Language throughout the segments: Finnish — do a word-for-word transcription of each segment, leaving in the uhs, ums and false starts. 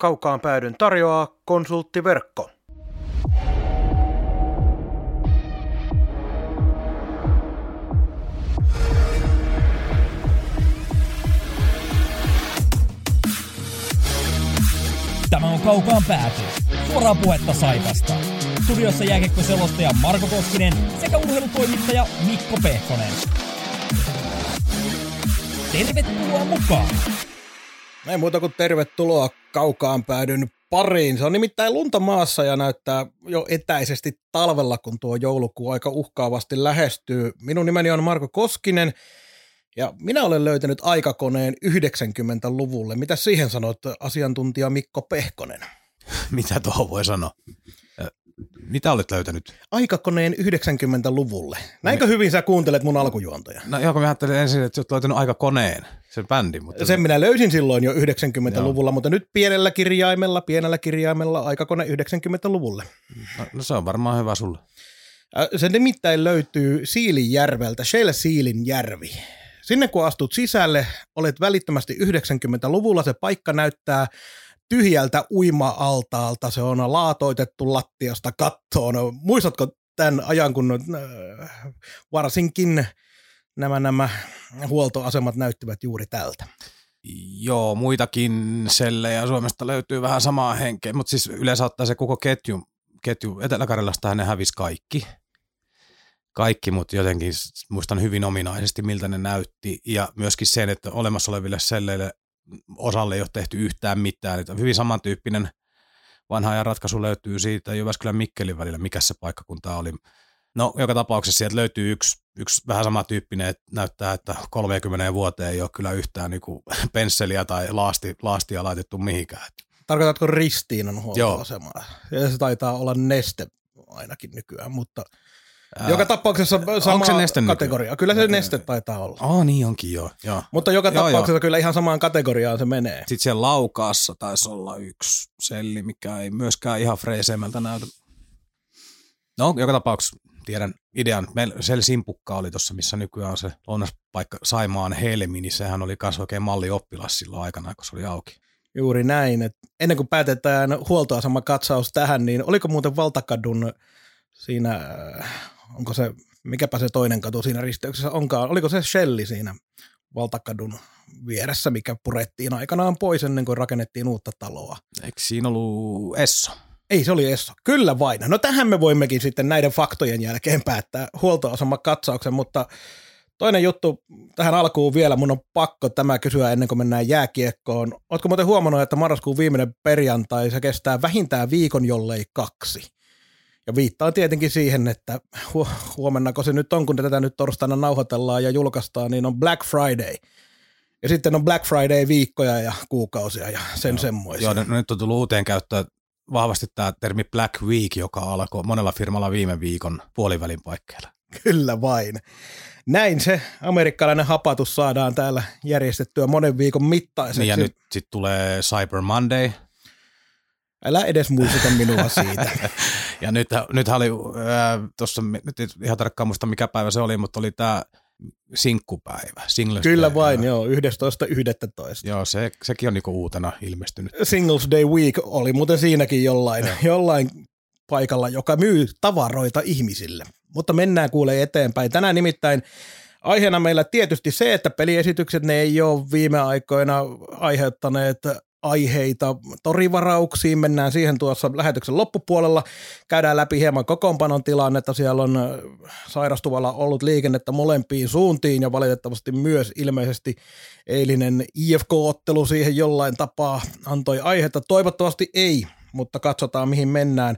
Kaukaan päädyn tarjoaa konsulttiverkko. Tämä on Kaukaan pääty. Suoraa puhetta Saipasta. Studiossa jääkiekkoselostaja Marko Koskinen sekä urheilutoimittaja Mikko Pehkonen. Tervetuloa mukaan! Ei muuta kuin tervetuloa Kaukaan päädyn pariin. Se on nimittäin lunta maassa ja näyttää jo etäisesti talvella, kun tuo joulukuu aika uhkaavasti lähestyy. Minun nimeni on Marko Koskinen ja minä olen löytänyt aikakoneen yhdeksänkymmentäluvulle. Mitä siihen sanot, asiantuntija Mikko Pehkonen? Mitä tuohon voi sanoa? Mitä olet löytänyt? Aikakoneen yhdeksänkymmentäluvulle. Näinkö no, hyvin sä kuuntelet mun alkujuontoja? No joo, kun mä ajattelin ensin, että sä oot löytänyt aikakoneen, sen bändin. Mutta sen se... minä löysin silloin jo yhdeksänkymmentäluvulla, joo. Mutta nyt pienellä kirjaimella, pienellä kirjaimella aikakone yhdeksänkymmentäluvulle. No, no se on varmaan hyvä sulle. Se nimittäin löytyy Siilinjärveltä, Shell Siilinjärvi. Sinne kun astut sisälle, olet välittömästi yhdeksänkymmentäluvulla, se paikka näyttää tyhjältä uima-altaalta, se on laatoitettu lattiasta kattoon. Muistatko tämän ajan, kun varsinkin nämä, nämä huoltoasemat näyttivät juuri tältä? Joo, muitakin sellejä Suomesta löytyy vähän samaa henkeä, mutta siis yleensä ottaa se koko ketju. ketju. Etelä-Karjalastahan ne hävisi kaikki. Kaikki, mutta jotenkin muistan hyvin ominaisesti, miltä ne näytti. Ja myöskin sen, että olemassa oleville selleille osalle ei ole tehty yhtään mitään. Että hyvin samantyyppinen vanha ajan ratkaisu löytyy siitä Jyväskylän Mikkelin välillä. Mikäs se paikkakunta oli? No, joka tapauksessa sieltä löytyy yksi, yksi vähän samantyyppinen, että näyttää, että kolmeenkymmeneen vuoteen ei ole kyllä yhtään niin kuin pensseliä tai laasti, laastia laitettu mihinkään. Tarkoitatko Ristiinan huoltoasemaa? Ja se taitaa olla Neste ainakin nykyään, mutta joka tapauksessa sama kategoria. Kyllä se Neste taitaa olla. Oh, niin onkin joo. joo. Mutta joka joo, tapauksessa joo. Kyllä ihan samaan kategoriaan se menee. Sitten siellä Laukaassa taisi olla yksi selli, mikä ei myöskään ihan freeseemmältä näytä. No, joka tapauksessa tiedän idean. Meillä siellä Simpukka oli tuossa, missä nykyään on se lounaspaikka Saimaan helmi, niin sehän oli myös oikein mallioppilas silloin aikana, kun se oli auki. Juuri näin. Et ennen kuin päätetään huoltoasema katsaus tähän, niin oliko muuten Valtakadun siinä... Onko se, mikäpä se toinen katu siinä risteyksessä onkaan, oliko se Shelli siinä Valtakadun vieressä, mikä purettiin aikanaan pois ennen kuin rakennettiin uutta taloa? Eikö siinä ollut Esso? Ei, se oli Esso. Kyllä vain. No tähän me voimmekin sitten näiden faktojen jälkeen päättää huoltoasema katsauksen, mutta toinen juttu tähän alkuun vielä, mun on pakko tämä kysyä ennen kuin mennään jääkiekkoon. Ootko muuten huomannut, että marraskuun viimeinen perjantai, se kestää vähintään viikon, jollei kaksi? Ja viittaa tietenkin siihen, että huomennako se nyt on, kun tätä nyt torstaina nauhoitellaan ja julkaistaan, niin on Black Friday. Ja sitten on Black Friday viikkoja ja kuukausia ja sen no, semmoisia. Joo, no, nyt on tullut uuteen käyttöön vahvasti tämä termi Black Week, joka alkoi monella firmalla viime viikon puolivälin paikkeilla. Kyllä vain. Näin se amerikkalainen hapatus saadaan täällä järjestettyä monen viikon mittaiseksi. Niin ja nyt sitten tulee Cyber Monday. Älä edes muistuta minua siitä. Ja nyt, nythän oli, äh, tuossa nyt ihan tarkkaan muista mikä päivä se oli, mutta oli tämä sinkkupäivä. Kyllä vain, joo, yksitoista yhdestoista Joo, se, sekin on niinku uutena ilmestynyt. Singles Day Week oli muuten siinäkin jollain, jollain paikalla, joka myy tavaroita ihmisille. Mutta mennään kuulee eteenpäin. Tänään nimittäin aiheena meillä tietysti se, että peliesitykset ne ei ole viime aikoina aiheuttaneet aiheitatorivarauksiin. Mennään siihen tuossa lähetyksen loppupuolella. Käydään läpi hieman kokoonpanon tilannetta. Siellä on sairastuvalla ollut liikennettä molempiin suuntiin ja valitettavasti myös ilmeisesti eilinen I F K-ottelu siihen jollain tapaa antoi aihetta. Toivottavasti ei, mutta katsotaan mihin mennään.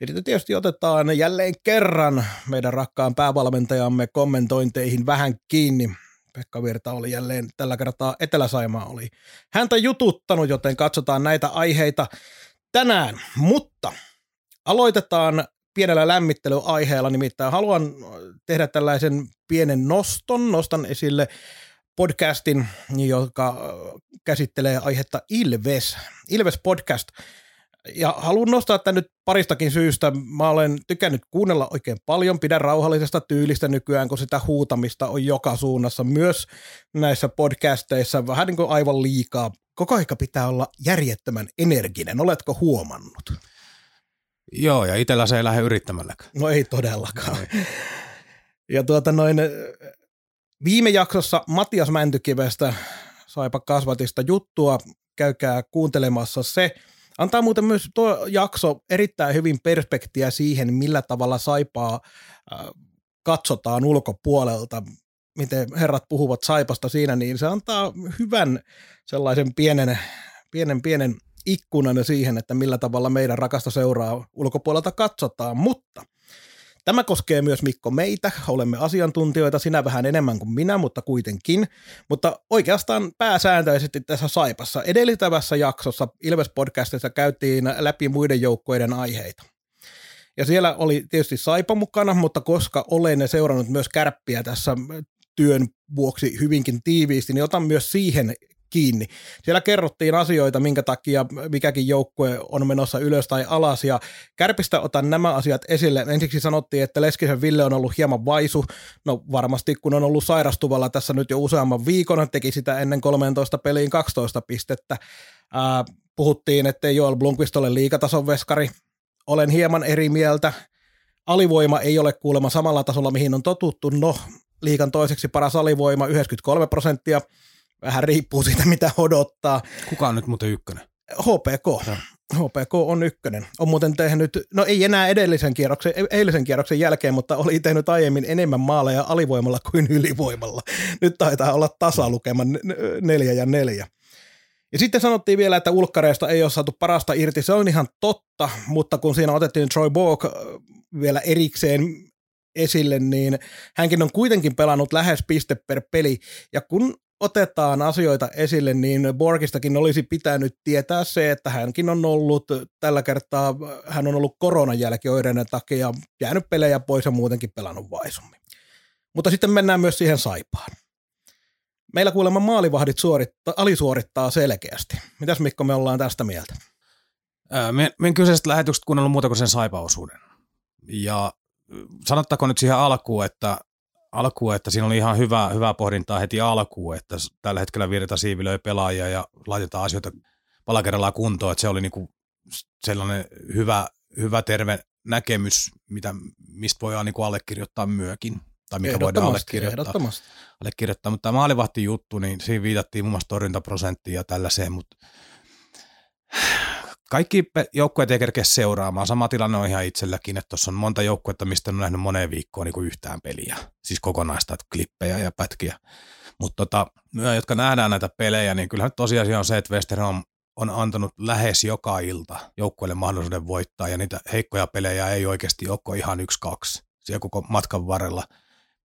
Ja sitten tietysti otetaan jälleen kerran meidän rakkaan päävalmentajamme kommentointeihin vähän kiinni. Pekka Virta oli jälleen, tällä kertaa Etelä-Saimaa oli häntä jututtanut, joten katsotaan näitä aiheita tänään, mutta aloitetaan pienellä lämmittelyaiheella, nimittäin haluan tehdä tällaisen pienen noston, nostan esille podcastin, joka käsittelee aihetta Ilves, Ilves podcast, ja haluan nostaa tämän nyt paristakin syystä. Mä olen tykännyt kuunnella oikein paljon. Pidän rauhallisesta tyylistä nykyään, kun sitä huutamista on joka suunnassa. Myös näissä podcasteissa vähän niin kuin aivan liikaa koko aika pitää olla järjettömän energinen. Oletko huomannut? Joo, ja itsellä se ei lähde yrittämälläkään. No ei todellakaan. Ei. Ja tuota noin, viime jaksossa Matias Mäntykivestä, Saipa kasvatista juttua, käykää kuuntelemassa se. Antaa muuten myös tuo jakso erittäin hyvin perspektiä siihen, millä tavalla Saipaa äh, katsotaan ulkopuolelta, miten herrat puhuvat Saipasta siinä, niin se antaa hyvän sellaisen pienen, pienen, pienen ikkunan siihen, että millä tavalla meidän rakasta seuraa ulkopuolelta katsotaan, mutta tämä koskee myös Mikko meitä, olemme asiantuntijoita, sinä vähän enemmän kuin minä, mutta kuitenkin, mutta oikeastaan pääsääntöisesti tässä Saipassa edeltävässä jaksossa Ilves podcastissa käytiin läpi muiden joukkueiden aiheita. Ja siellä oli tietysti Saipa mukana, mutta koska olen seurannut myös Kärppiä tässä työn vuoksi hyvinkin tiiviisti, niin otan myös siihen kiinni. Siellä kerrottiin asioita, minkä takia mikäkin joukkue on menossa ylös tai alas, ja Kärpistä otan nämä asiat esille. Ensiksi sanottiin, että Leskisen Ville on ollut hieman vaisu, no varmasti kun on ollut sairastuvalla tässä nyt jo useamman viikon, teki sitä ennen kolmetoista peliin kaksitoista pistettä. Ää, puhuttiin, että Joel Blomqvist ole liigatason veskari. Olen hieman eri mieltä. Alivoima ei ole kuulemma samalla tasolla, mihin on totuttu. No, liigan toiseksi paras alivoima, yhdeksänkymmentäkolme prosenttia. Vähän riippuu siitä, mitä odottaa. Kuka on nyt muuten ykkönen? H P K. Ja. H P K on ykkönen. On muuten tehnyt, no ei enää edellisen kierroksen, eilisen kierroksen jälkeen, mutta oli tehnyt aiemmin enemmän maaleja alivoimalla kuin ylivoimalla. Nyt taitaa olla tasalukema neljä ja neljä. Ja sitten sanottiin vielä, että ulkkareista ei ole saatu parasta irti. Se on ihan totta, mutta kun siinä otettiin Troy Boak vielä erikseen esille, niin hänkin on kuitenkin pelannut lähes piste per peli. Ja kun otetaan asioita esille, niin Borgistakin olisi pitänyt tietää se, että hänkin on ollut tällä kertaa, hän on ollut koronan jälkioireiden takia jäänyt pelejä pois ja muutenkin pelannut vaisummin. Mutta sitten mennään myös siihen Saipaan. Meillä kuulemma maalivahdit suorittaa, alisuorittaa selkeästi. Mitäs Mikko me ollaan tästä mieltä? Ää, me, me en kyseisestä lähetyksestä kuunnellut muuta kuin sen Saipa-osuuden. Ja sanottakoon nyt siihen alkuun, että, alkuun, että siinä oli ihan hyvää, hyvää pohdintaa heti alkuun, että tällä hetkellä Virta siivilöi pelaajia ja laitetaan asioita palakerrallaan kuntoon. Että se oli niinku sellainen hyvä, hyvä terve näkemys, mitä, mistä voidaan niinku allekirjoittaa myökin. Tai mikä voidaan allekirjoittaa, allekirjoittaa. Mutta tämä maalivahti juttu, niin siinä viitattiin muun muassa torjuntaprosenttiin ja tällaiseen, mutta kaikki joukkueet ei kerkeä seuraamaan. Sama tilanne on ihan itselläkin, että tuossa on monta joukkuetta, mistä on nähnyt moneen viikkoon niin kuin yhtään peliä, siis kokonaista klippejä ja pätkiä. Mutta tota, me, jotka nähdään näitä pelejä, niin kyllähän tosiasia on se, että Westerholm on antanut lähes joka ilta joukkueelle mahdollisuuden voittaa, ja niitä heikkoja pelejä ei oikeasti ole ihan yksi, kaksi siellä koko matkan varrella.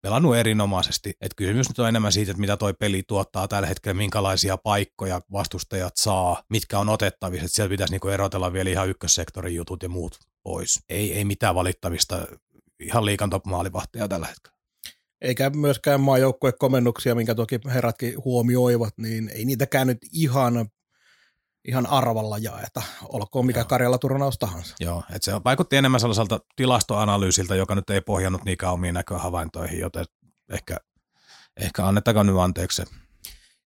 Pelannut erinomaisesti, että kysymys nyt on enemmän siitä, että mitä toi peli tuottaa tällä hetkellä, minkälaisia paikkoja vastustajat saa, mitkä on otettavissa, että siellä pitäisi niinku erotella vielä ihan ykkössektorin jutut ja muut pois. Ei, ei mitään valittavista, ihan liikan top-maalivahteja tällä hetkellä. Eikä myöskään maajoukkuekomennuksia, minkä toki herratkin huomioivat, niin ei niitäkään nyt ihan, ihan arvalla jaeta, olkoon mikä Karjala-turnaus tahansa. Joo, että se vaikutti enemmän sellaiselta tilastoanalyysiltä, joka nyt ei pohjannut niinkään omiin näköhavaintoihin, joten ehkä, ehkä annettakoon nyt anteeksi.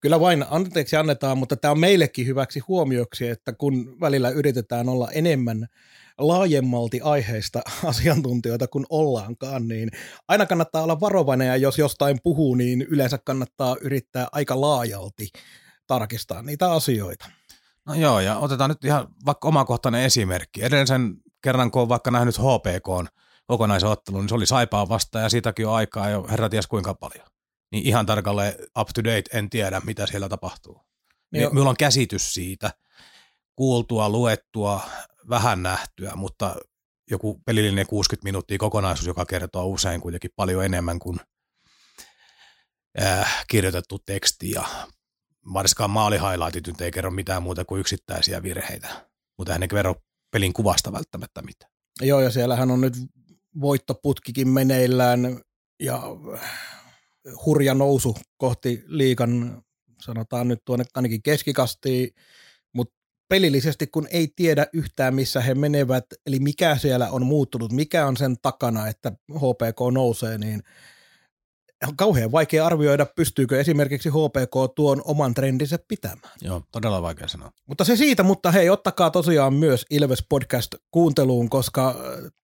Kyllä vain anteeksi annetaan, mutta tämä on meillekin hyväksi huomioksi, että kun välillä yritetään olla enemmän laajemmalti aiheista asiantuntijoita kuin ollaankaan, niin aina kannattaa olla varovainen, ja jos jostain puhuu, niin yleensä kannattaa yrittää aika laajalti tarkistaa niitä asioita. No joo, ja otetaan nyt ihan vaikka omakohtainen esimerkki. Edellisen kerran, kun on vaikka nähnyt H P K:n kokonaisen ottelun, niin se oli Saipaa vastaan, ja siitäkin on aikaa jo herra ties kuinka paljon. Niin ihan tarkalleen up to date en tiedä, mitä siellä tapahtuu. Niin minulla on käsitys siitä, kuultua, luettua, vähän nähtyä, mutta joku pelillinen kuusikymmentä minuuttia kokonaisuus, joka kertoo usein kuitenkin paljon enemmän kuin äh, kirjoitettu teksti ja varsinkaan maalihighlightit nyt ei kerro mitään muuta kuin yksittäisiä virheitä, mutta hän ei kerro pelin kuvasta välttämättä mitään. Joo, ja siellähän on nyt voittoputkikin meneillään ja hurja nousu kohti liigan, sanotaan nyt tuonne ainakin keskikastiin, mutta pelillisesti kun ei tiedä yhtään missä he menevät, eli mikä siellä on muuttunut, mikä on sen takana, että H P K nousee, niin on kauhean vaikea arvioida, pystyykö esimerkiksi H P K tuon oman trendinsä pitämään. Joo, todella vaikea sanoa. Mutta se siitä, mutta hei, ottakaa tosiaan myös Ilves podcast kuunteluun, koska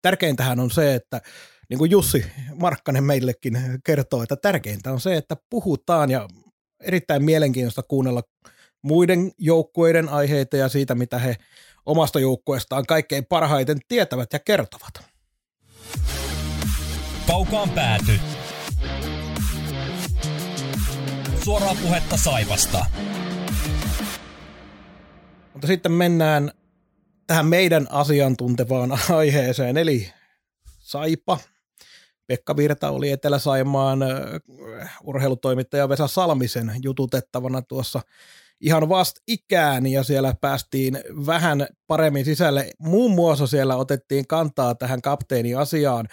tärkeintähän on se, että niin kuin Jussi Markkanen meillekin kertoo, että tärkeintä on se, että puhutaan ja erittäin mielenkiintoista kuunnella muiden joukkueiden aiheita ja siitä, mitä he omasta joukkueestaan kaikkein parhaiten tietävät ja kertovat. Kaukaan pääty. Suoraa puhetta Saipasta. Mutta sitten mennään tähän meidän asiantuntevaan aiheeseen, eli Saipa. Pekka Virta oli Etelä-Saimaan urheilutoimittaja Vesa Salmisen jututettavana tuossa ihan vastikään, ja siellä päästiin vähän paremmin sisälle. Muun muassa siellä otettiin kantaa tähän kapteeniasiaan.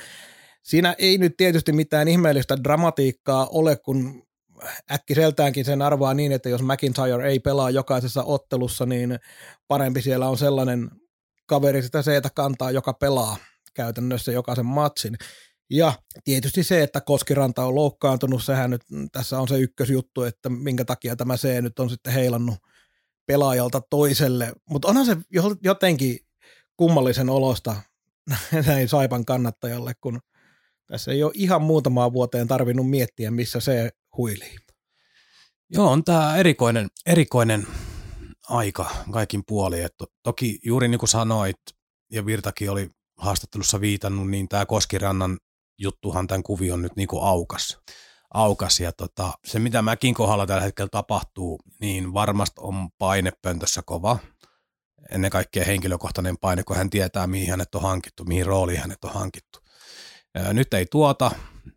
Siinä ei nyt tietysti mitään ihmeellistä dramatiikkaa ole, kun äkkiseltäänkin sen arvaa niin, että jos McIntyre ei pelaa jokaisessa ottelussa, niin parempi siellä on sellainen kaveri sitä seetä kantaa, joka pelaa käytännössä jokaisen matsin. Ja tietysti se, että Koskiranta on loukkaantunut, sehän nyt tässä on se ykkösjuttu, että minkä takia tämä se nyt on sitten heilannut pelaajalta toiselle. Mutta onhan se jotenkin kummallisen olosta näin Saipan kannattajalle, kun tässä ei ole ihan muutamaan vuoteen tarvinnut miettiä, missä se huilii. Joo, on tämä erikoinen, erikoinen aika kaikin puolin. Et toki juuri niin kuin sanoit, ja Virtakin oli haastattelussa viitannut, niin tämä Koskirannan juttuhan tämän kuvion nyt niin kuin aukas. aukas. Ja tota, se, mitä mäkin kohdalla tällä hetkellä tapahtuu, niin varmasti on paine pöntössä kova. Ennen kaikkea henkilökohtainen paine, kun hän tietää, mihin hänet on hankittu, mihin rooliin hänet on hankittu. Nyt ei tuota,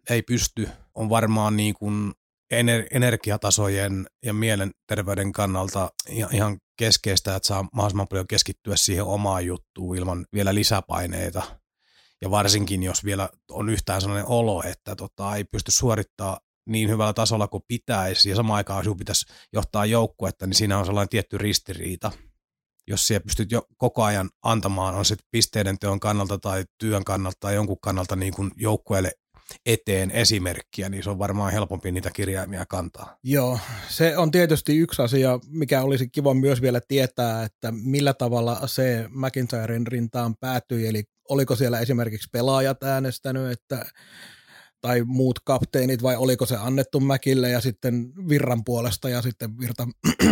ei pysty. On varmaan niin kuin ener- energiatasojen ja mielenterveyden kannalta ihan keskeistä, että saa mahdollisimman paljon keskittyä siihen omaan juttuun ilman vielä lisäpaineita. Ja varsinkin, jos vielä on yhtään sellainen olo, että tota, ei pysty suorittamaan niin hyvällä tasolla kuin pitäisi, ja samaan aikaan sinun pitäisi johtaa joukkuetta, niin siinä on sellainen tietty ristiriita. Jos siellä pystyt jo koko ajan antamaan, on se pisteiden teon kannalta tai työn kannalta tai jonkun kannalta niin kuin joukkueelle eteen esimerkkiä, niin se on varmaan helpompi niitä kirjaimia kantaa. Joo, se on tietysti yksi asia, mikä olisi kiva myös vielä tietää, että millä tavalla se McIntyren rintaan päätyi, eli oliko siellä esimerkiksi pelaajat äänestänyt, että tai muut kapteenit, vai oliko se annettu Mäkille ja sitten Virran puolesta, ja sitten Virta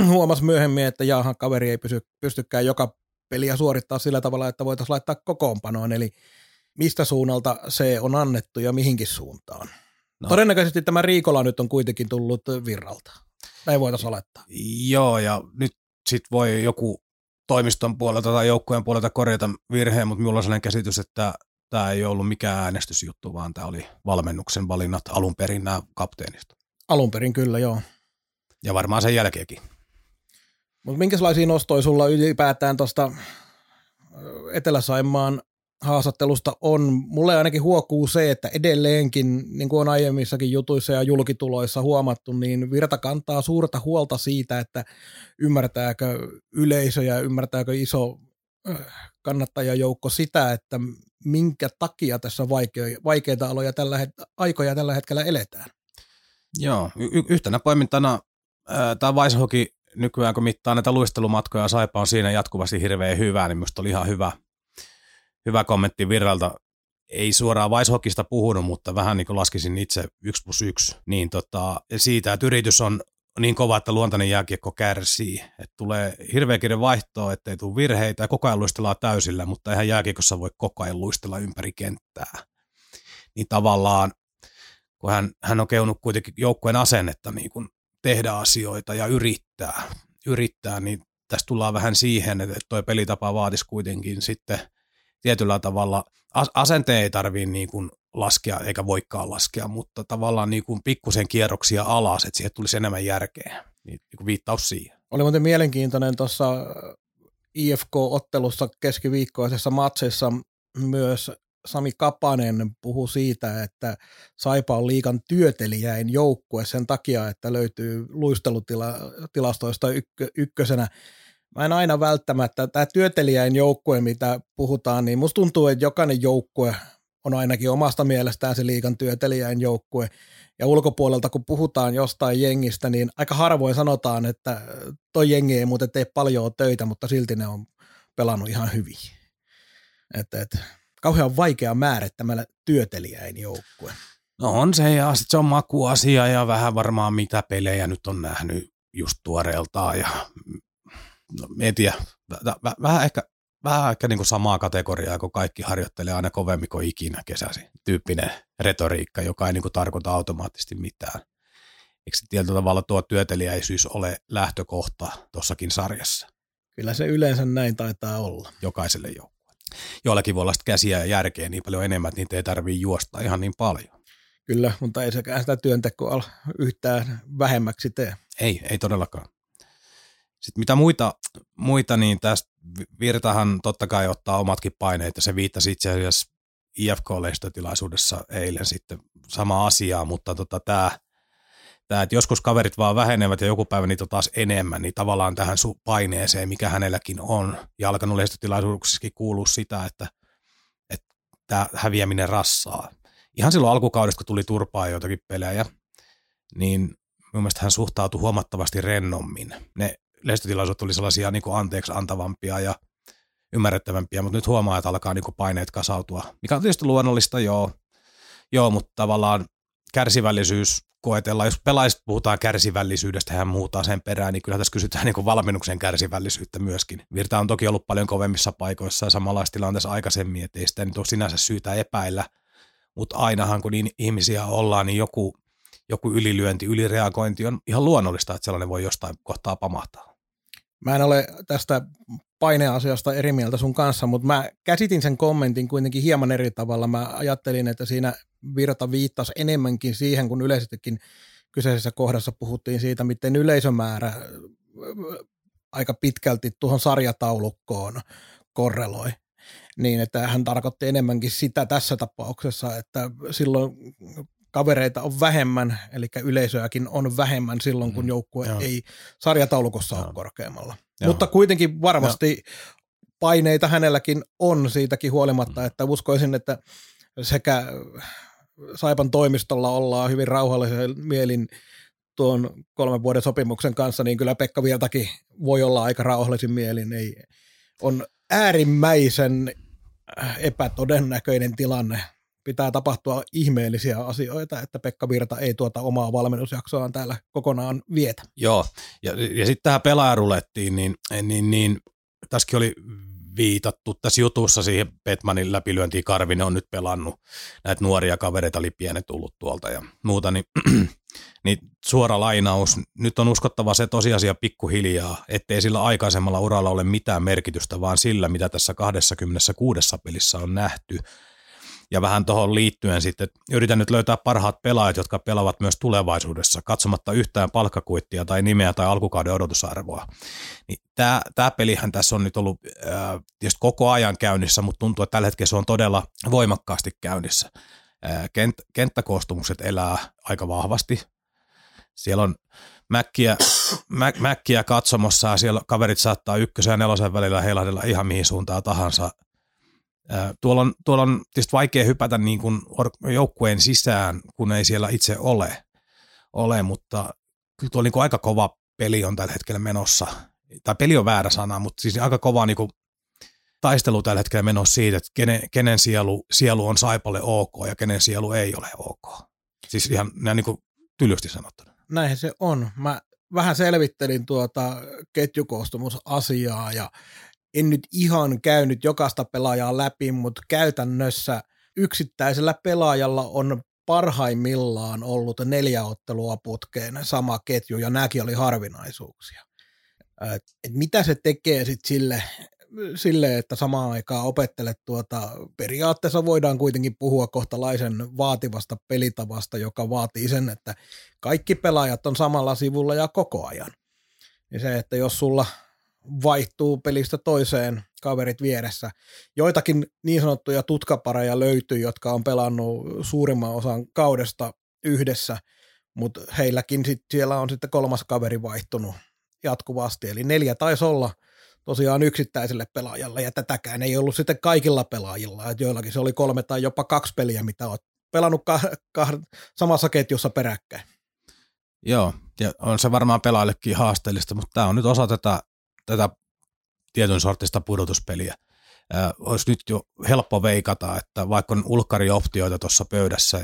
huomasi myöhemmin, että jaahan, kaveri ei pysy, pystykään joka peliä suorittaa sillä tavalla, että voitaisiin laittaa kokoonpanoon, eli mistä suunnalta se on annettu ja mihinkin suuntaan. No. Todennäköisesti tämä Riikola nyt on kuitenkin tullut Virralta, tai voitaisiin olettaa. Joo, ja nyt sitten voi joku toimiston puolelta tai joukkueen puolelta korjata virheen, mutta minulla on sellainen käsitys, että tämä ei ollut mikään äänestysjuttu, vaan tämä oli valmennuksen valinnat alun perin nämä kapteenista. Alun perin kyllä, joo. Ja varmaan sen jälkeenkin. Mutta minkälaisia nostoja sulla ylipäätään tuosta Etelä-Saimaan haastattelusta on? Mulle ainakin huokuu se, että edelleenkin, niin kuin on aiemmissakin jutuissa ja julkituloissa huomattu, niin Virta kantaa suurta huolta siitä, että ymmärtääkö yleisö ja ymmärtääkö iso kannattajajoukko sitä, että minkä takia tässä vaikeita aloja tällä het- aikoja tällä hetkellä eletään. Joo, y- yhtenä poimintana tämä Vaishoki nykyään, kun mittaa näitä luistelumatkoja, Saipa on siinä jatkuvasti hirveän hyvää, niin minusta oli ihan hyvä, hyvä kommentti Virralta. Ei suoraan Vaishokista puhunut, mutta vähän niin kuin laskisin itse yksi plus yksi, niin tota, siitä, että yritys on niin kova, että luontainen jääkiekko kärsii. Et tulee hirveä kirjan vaihtoa, ettei tule virheitä ja koko ajan luistellaan täysillä, mutta eihän jääkiekossa voi koko ajan luistella ympäri kenttää. Niin tavallaan, kun hän, hän on keunut kuitenkin joukkueen asennetta niin kun tehdä asioita ja yrittää, yrittää, niin tässä tullaan vähän siihen, että tuo pelitapa vaatisi kuitenkin sitten tietyllä tavalla, as- asenteen ei tarvitse niin kun laskea eikä voikaan laskea, mutta tavallaan niin kuin pikkusen kierroksia alas, että siihen tulisi enemmän järkeä. Niin kuin viittaus siihen. Oli muuten mielenkiintoinen tuossa I F K-ottelussa keskiviikkoisessa matsissa myös Sami Kapanen puhui siitä, että Saipa on liigan työtelijäin joukkue sen takia, että löytyy luistelutilastoista ykkö, ykkösenä. Mä en aina välttämättä, tämä työtelijäin joukkue, mitä puhutaan, niin musta tuntuu, että jokainen joukkue on ainakin omasta mielestään se liigan työtelijäin joukkue. Ja ulkopuolelta, kun puhutaan jostain jengistä, niin aika harvoin sanotaan, että toi jengi ei muuten tee paljon töitä, mutta silti ne on pelannut ihan hyvin. Et, et, kauhean vaikea määrittämällä työtelijäin joukkue. No on se, ja sitten se on makuasia ja vähän varmaan mitä pelejä nyt on nähnyt just tuoreeltaan. Ja, no, en tiedä, v- vähän ehkä... Vähän ehkä niin kuin samaa kategoriaa, kun kaikki harjoittelee aina kovemmin kuin ikinä kesäsi. Tyyppinen retoriikka, joka ei niin kuin tarkoita automaattisesti mitään. Eikö se tietyllä tavalla tuo työtelijäisyys ole lähtökohta tuossakin sarjassa? Kyllä se yleensä näin taitaa olla. Jokaiselle joukkueelle. Joillakin voi olla käsiä ja järkeä niin paljon enemmän, että niitä ei tarvitse juosta ihan niin paljon. Kyllä, mutta ei sekään sitä työntekoa yhtään vähemmäksi tee. Ei, ei todellakaan. Sitten mitä muita, muita niin tästä Virtahan totta kai ottaa omatkin paineet, ja se viittasi itse asiassa I F K-leistötilaisuudessa eilen sitten samaa asiaa, mutta tota tämä, tämä, että joskus kaverit vaan vähenevät ja joku päivä niitä on taas enemmän, niin tavallaan tähän paineeseen, mikä hänelläkin on, ja alkanut leistötilaisuuksissakin kuuluu sitä, että, että tämä häviäminen rassaa. Ihan silloin alkukaudesta, kun tuli turpaa joitakin pelejä, niin mun mielestä hän suhtautui huomattavasti rennommin. Ne leistötilaisuudet oli sellaisia niin kuin anteeksi antavampia ja ymmärrettävämpiä, mutta nyt huomaa, että alkaa niin kuin paineet kasautua, mikä on tietysti luonnollista, joo, joo mutta tavallaan kärsivällisyys koetellaan. Jos pelaajista puhutaan kärsivällisyydestä, hän muutaa sen perään, niin kyllä tässä kysytään niin kuin valmennuksen kärsivällisyyttä myöskin. Virta on toki ollut paljon kovemmissa paikoissa ja samanlaista tilanteessa aikaisemmin, ettei sitä nyt ole sinänsä syytä epäillä, mutta ainahan kun ihmisiä ollaan, niin joku, joku ylilyönti, ylireagointi on ihan luonnollista, että sellainen voi jostain kohtaa pamahtaa. Mä en ole tästä paineasiasta eri mieltä sun kanssa, mutta mä käsitin sen kommentin kuitenkin hieman eri tavalla. Mä ajattelin, että siinä Virta viittasi enemmänkin siihen, kun yleisestikin kyseisessä kohdassa puhuttiin siitä, miten yleisömäärä aika pitkälti tuohon sarjataulukkoon korreloi. Niin, että hän tarkoitti enemmänkin sitä tässä tapauksessa, että silloin kavereita on vähemmän, eli yleisöäkin on vähemmän silloin, kun joukkue mm, ei sarjataulukossa joo. ole korkeammalla. Joo. Mutta kuitenkin varmasti joo. paineita hänelläkin on siitäkin huolimatta, mm. että uskoisin, että sekä Saipan toimistolla ollaan hyvin rauhallisen mielin tuon kolmen vuoden sopimuksen kanssa, niin kyllä Pekka Virtakin voi olla aika rauhallisin mielin. Ei, on äärimmäisen epätodennäköinen tilanne. Pitää tapahtua ihmeellisiä asioita, että Pekka Virta ei tuota omaa valmennusjaksoaan täällä kokonaan vietä. Joo, ja, ja sitten tähän pelaajarulettiin, niin, niin, niin tässäkin oli viitattu tässä jutussa siihen Petmanin läpilyöntiin. Karvinen on nyt pelannut, näitä nuoria kavereita oli pienet tullut tuolta ja muuta, niin, niin suora lainaus, nyt on uskottava se tosiasia pikkuhiljaa, ettei sillä aikaisemmalla uralla ole mitään merkitystä, vaan sillä, mitä tässä kaksikymmentäkuusi pelissä on nähty. Ja vähän tuohon liittyen sitten, että yritän nyt löytää parhaat pelaajat, jotka pelaavat myös tulevaisuudessa, katsomatta yhtään palkkakuittia tai nimeä tai alkukauden odotusarvoa. Niin tämä, tämä pelihän tässä on nyt ollut ää, tietysti koko ajan käynnissä, mutta tuntuu, että tällä hetkellä se on todella voimakkaasti käynnissä. Ää, kent, kenttäkoostumukset elää aika vahvasti. Siellä on mäkkiä, mä, mäkkiä katsomassa ja siellä kaverit saattaa ykkösen ja nelosen välillä heilahdella ihan mihin suuntaan tahansa. Tuolla on, tuolla on tietysti vaikea hypätä niin kuin joukkueen sisään, kun ei siellä itse ole, ole mutta kyllä tuolla niin kuin aika kova peli on tällä hetkellä menossa. Tai peli on väärä sana, mutta siis aika kova niin kuin taistelu tällä hetkellä menossa siitä, että kenen, kenen sielu, sielu on Saipalle ok ja kenen sielu ei ole ok. Siis ihan nämä niin kuin tylysti sanottuna. Näinhän se on. Mä vähän selvittelin tuota ketjukoostumusasiaa ja en nyt ihan käynyt jokaista pelaajaa läpi, mutta käytännössä yksittäisellä pelaajalla on parhaimmillaan ollut neljä ottelua putkeen sama ketju, ja nämäkin oli harvinaisuuksia. Et mitä se tekee sitten sille, sille, että samaan aikaan opettelet tuota, periaatteessa voidaan kuitenkin puhua kohtalaisen vaativasta pelitavasta, joka vaatii sen, että kaikki pelaajat on samalla sivulla ja koko ajan. Ja se, että jos sulla vaihtuu pelistä toiseen kaverit vieressä. Joitakin niin sanottuja tutkapareja löytyy, jotka on pelannut suurimman osan kaudesta yhdessä, mutta heilläkin sit siellä on sitten kolmas kaveri vaihtunut jatkuvasti. Eli neljä taisi olla tosiaan yksittäiselle pelaajalle, ja tätäkään ei ollut sitten kaikilla pelaajilla, että joillakin se oli kolme tai jopa kaksi peliä, mitä olet pelannut kah- kah- samassa ketjussa peräkkäin. Joo, ja on se varmaan pelaajillekin haasteellista, mutta tämä on nyt osa tätä, tätä tietyn sortista pudotuspeliä. Äh, olisi nyt jo helppo veikata, että vaikka on ulkkarioptioita tuossa pöydässä,